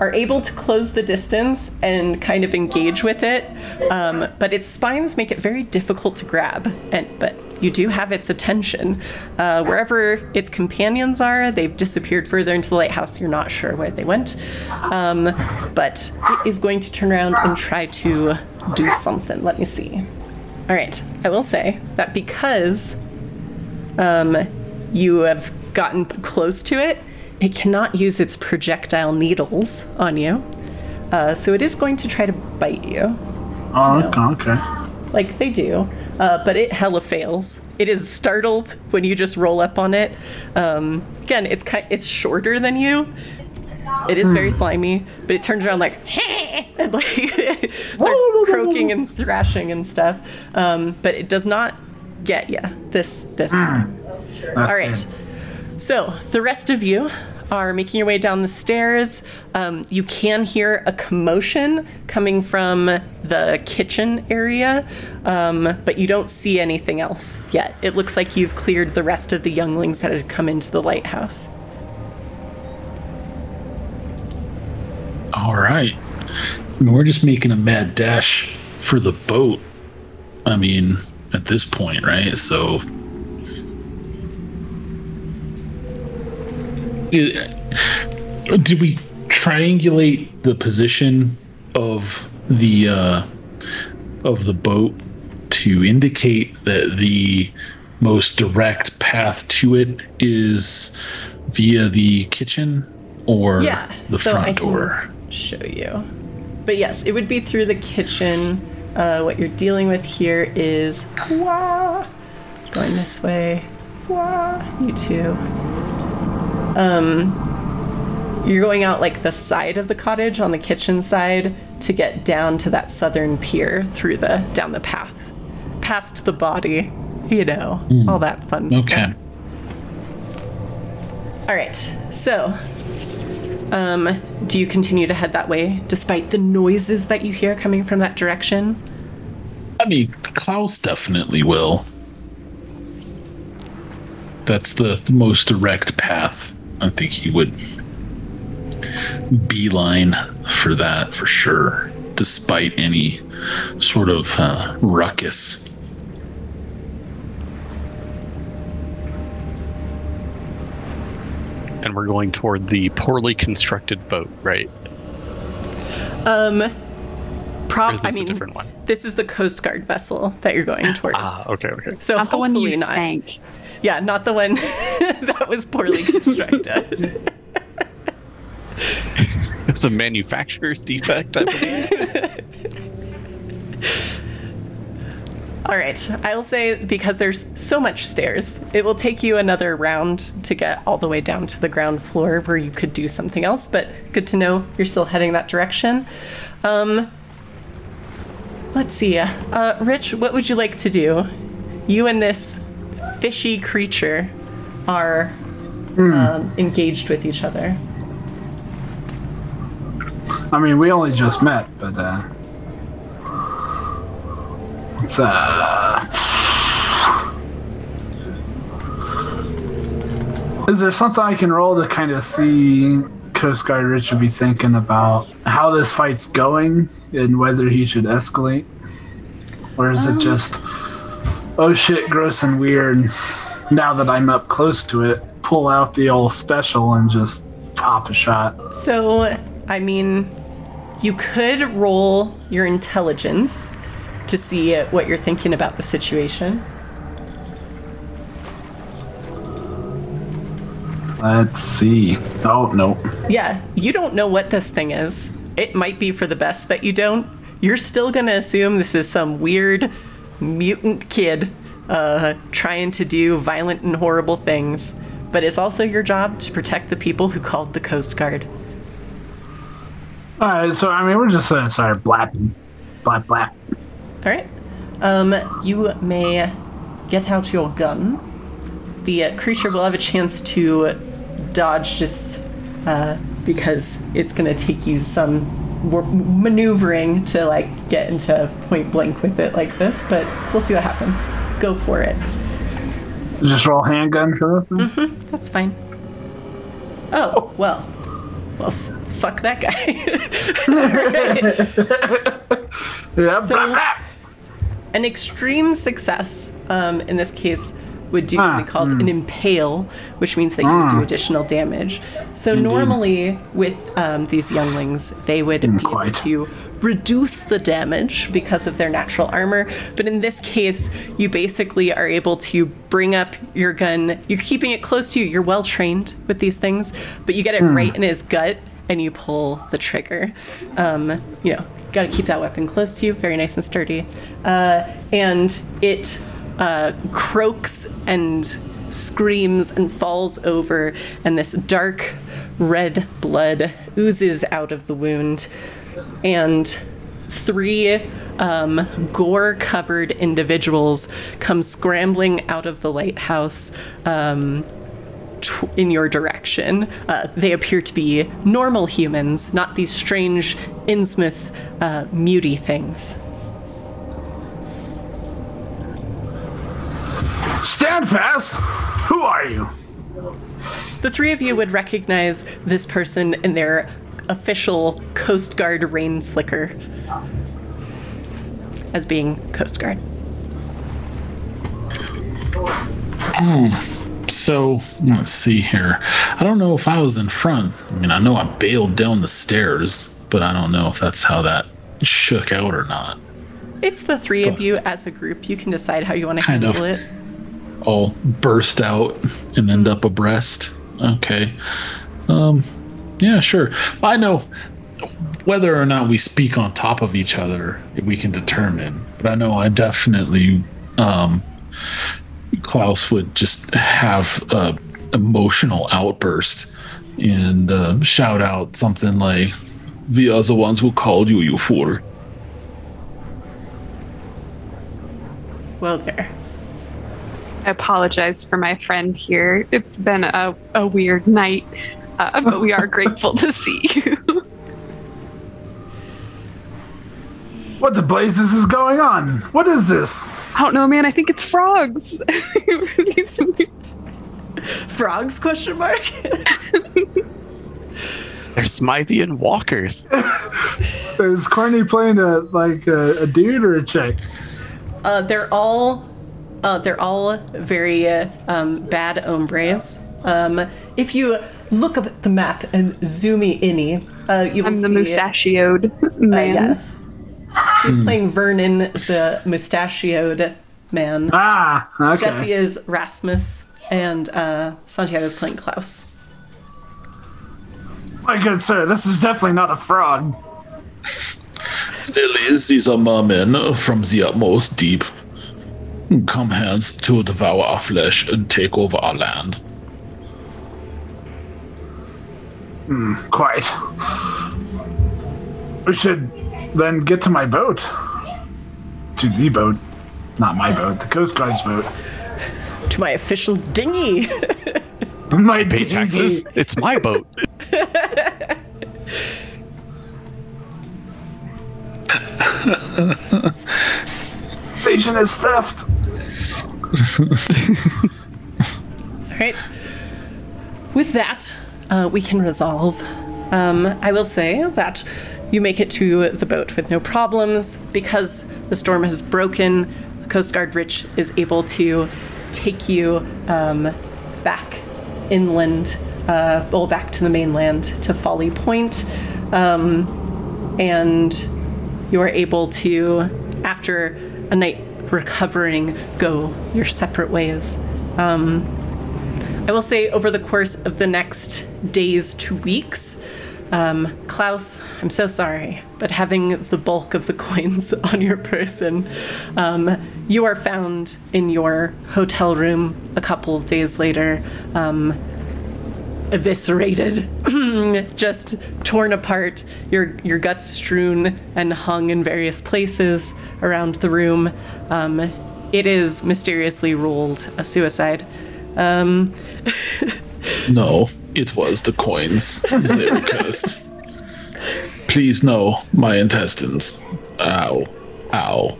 are able to close the distance and kind of engage with it, um, but its spines make it very difficult to grab, and but you do have its attention. Uh, wherever its companions are, they've disappeared further into the lighthouse. You're not sure where they went. Um, but it is going to turn around and try to do something. Let me see. All right. I will say that because um, you have gotten close to it, it cannot use its projectile needles on you. Uh, so it is going to try to bite you. Oh, no. Okay. Like they do, uh, but it hella fails. It is startled when you just roll up on it. Um, again, it's kind, it's shorter than you. It is very slimy, but it turns around like, hey, and like starts croaking and thrashing and stuff. Um, but it does not get you this this time. Mm. All right. Fair. So the rest of you are making your way down the stairs. Um, you can hear a commotion coming from the kitchen area, um, but you don't see anything else yet. It looks like you've cleared the rest of the younglings that had come into the lighthouse. All right. We're just making a mad dash for the boat. I mean, at this point, right? So... did we triangulate the position of the uh, of the boat to indicate that the most direct path to it is via the kitchen or yeah, the so front I door? Can show you. But yes, it would be through the kitchen. Uh, what you're dealing with here is wah, going this way. Wah, you two. Um, you're going out like the side of the cottage on the kitchen side to get down to that southern pier through the down the path, past the body, you know, mm. all that fun okay. stuff. All right, so um, do you continue to head that way despite the noises that you hear coming from that direction? I mean, Klaus definitely will. That's the, the most direct path. I think he would beeline for that, for sure, despite any sort of uh, ruckus. And we're going toward the poorly constructed boat, right? Um, prob- I mean, a different one? This is the Coast Guard vessel that you're going towards. Ah, okay, okay. So not the one you not. sank. Yeah, not the one that was poorly constructed. It's a manufacturer's defect, I believe. All right, I'll say, because there's so much stairs, it will take you another round to get all the way down to the ground floor where you could do something else, but good to know you're still heading that direction. Um, let's see. Uh, Rich, what would you like to do? You and this fishy creature are mm. um, engaged with each other. I mean, we only just met, but... Uh... Uh, is there something I can roll to kind of see Coast Guard Rich should be thinking about how this fight's going and whether he should escalate? Or is um, it just, oh shit, gross and weird, now that I'm up close to it, pull out the old special and just pop a shot? So, I mean, you could roll your intelligence to see what you're thinking about the situation. Let's see. Oh, no. Yeah, you don't know what this thing is. It might be for the best that you don't. You're still going to assume this is some weird mutant kid uh, trying to do violent and horrible things. But it's also your job to protect the people who called the Coast Guard. All right, so, I mean, we're just going to start blapping. Blap, blap. All right, um, you may get out your gun. The uh, creature will have a chance to dodge just uh, because it's going to take you some war- maneuvering to like get into point blank with it like this, but we'll see what happens. Go for it. Just roll handgun for this thing? Mm-hmm, that's fine. Oh, well, well, f- fuck that guy. Yeah, so, blah, blah. An extreme success, um, in this case, would do something ah, called mm. an impale, which means that you mm. would do additional damage. So Indeed. normally, with um, these younglings, they would mm, be quite. able to reduce the damage because of their natural armor. But in this case, you basically are able to bring up your gun. You're keeping it close to you. You're well trained with these things, but you get it mm. right in his gut, and you pull the trigger. Um, you know, got to keep that weapon close to you, very nice and sturdy. Uh, and it uh, croaks and screams and falls over, and this dark red blood oozes out of the wound. And three um, gore-covered individuals come scrambling out of the lighthouse um, in your direction. Uh, they appear to be normal humans, not these strange Innsmouth uh, muty things. Stand fast! Who are you? The three of you would recognize this person in their official Coast Guard rain slicker as being Coast Guard. Mm. So, let's see here. I don't know if I was in front. I mean, I know I bailed down the stairs, but I don't know if that's how that shook out or not. It's the three but of you as a group. You can decide how you want to handle it. All burst out and end up abreast. Okay. Um, yeah, sure. I know whether or not we speak on top of each other, we can determine. But I know I definitely... Um, Klaus would just have an emotional outburst and uh, shout out something like, "We are the ones who called you, you fool." Well, there. I apologize for my friend here. It's been a, a weird night, uh, but we are grateful to see you. What the blazes is going on? What is this? I don't know, man. I think it's frogs. Frogs? Question mark. They're Smythean walkers. Is Corny playing a like a, a dude or a chick? Uh, they're all, uh, they're all very uh, um, bad hombres. Um, if you look up at the map and zoomy inny, uh, you will I'm see. I'm the mustachioed man. Uh, yes. She's hmm. playing Vernon, the mustachioed man. Ah, okay. Jesse is Rasmus, and uh, Santiago is playing Klaus. My good sir, this is definitely not a fraud. Lilies, these are mermen from the utmost deep. Come hence to devour our flesh and take over our land. Hmm, quite. We should then get to my boat. To the boat. Not my boat, the Coast Guard's boat. To my official dinghy. My pay taxes. It's my boat. Station is theft. All right. With that, uh, we can resolve. Um, I will say that you make it to the boat with no problems because the storm has broken. The Coast Guard Rich is able to take you um, back inland, uh, well, back to the mainland, to Folly Point, um, and you are able to, after a night recovering, go your separate ways. Um, I will say over the course of the next days to weeks, um, Klaus, I'm so sorry, but having the bulk of the coins on your person, um, you are found in your hotel room a couple of days later, um, eviscerated, just torn apart, your your guts strewn and hung in various places around the room. Um, it is mysteriously ruled a suicide. Um, no, it was the coins. They were cursed. Please no, my intestines. Ow. Ow.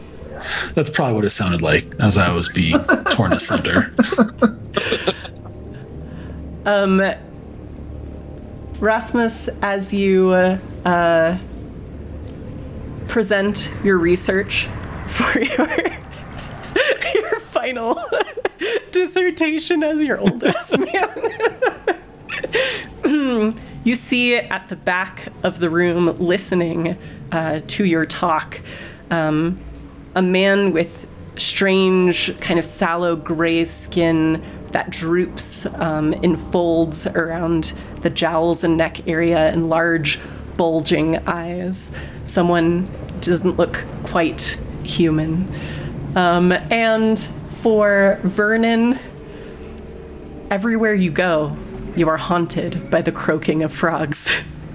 That's probably what it sounded like as I was being torn asunder. um... Rasmus, as you uh, uh, present your research for your your final dissertation as your oldest man, you see at the back of the room, listening uh, to your talk, um, a man with strange, kind of sallow gray skin that droops um, in folds around the jowls and neck area and large bulging eyes. Someone doesn't look quite human. Um, and for Vernon, everywhere you go, you are haunted by the croaking of frogs.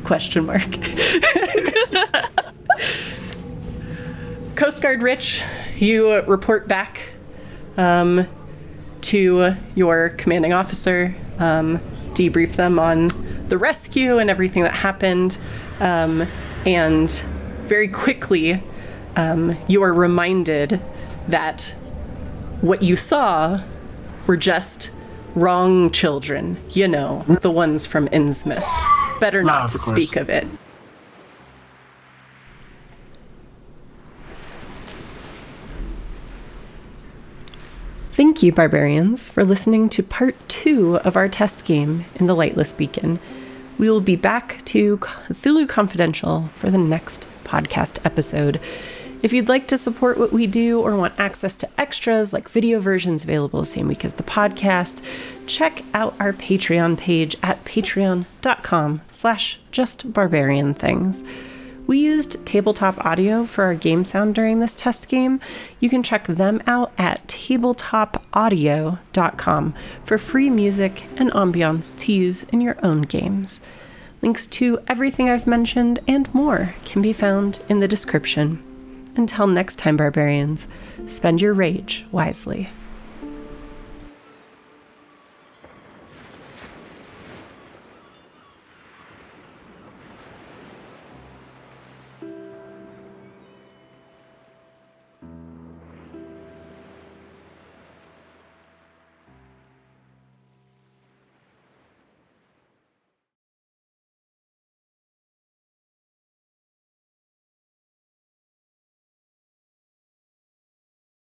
Question mark. Coast Guard Rich, you report back um, to your commanding officer, um, debrief them on the rescue and everything that happened, um, and very quickly um, you are reminded that what you saw were just wrong children, you know, the ones from Innsmouth. Better not ah, to course. speak of it. Thank you, Barbarians, for listening to part two of our test game in the Lightless Beacon. We will be back to Cthulhu Confidential for the next podcast episode. If you'd like to support what we do or want access to extras like video versions available the same week as the podcast, check out our Patreon page at patreon.com slash justbarbarianthings. We used Tabletop Audio for our game sound during this test game. You can check them out at tabletop audio dot com for free music and ambiance to use in your own games. Links to everything I've mentioned and more can be found in the description. Until next time, Barbarians, spend your rage wisely.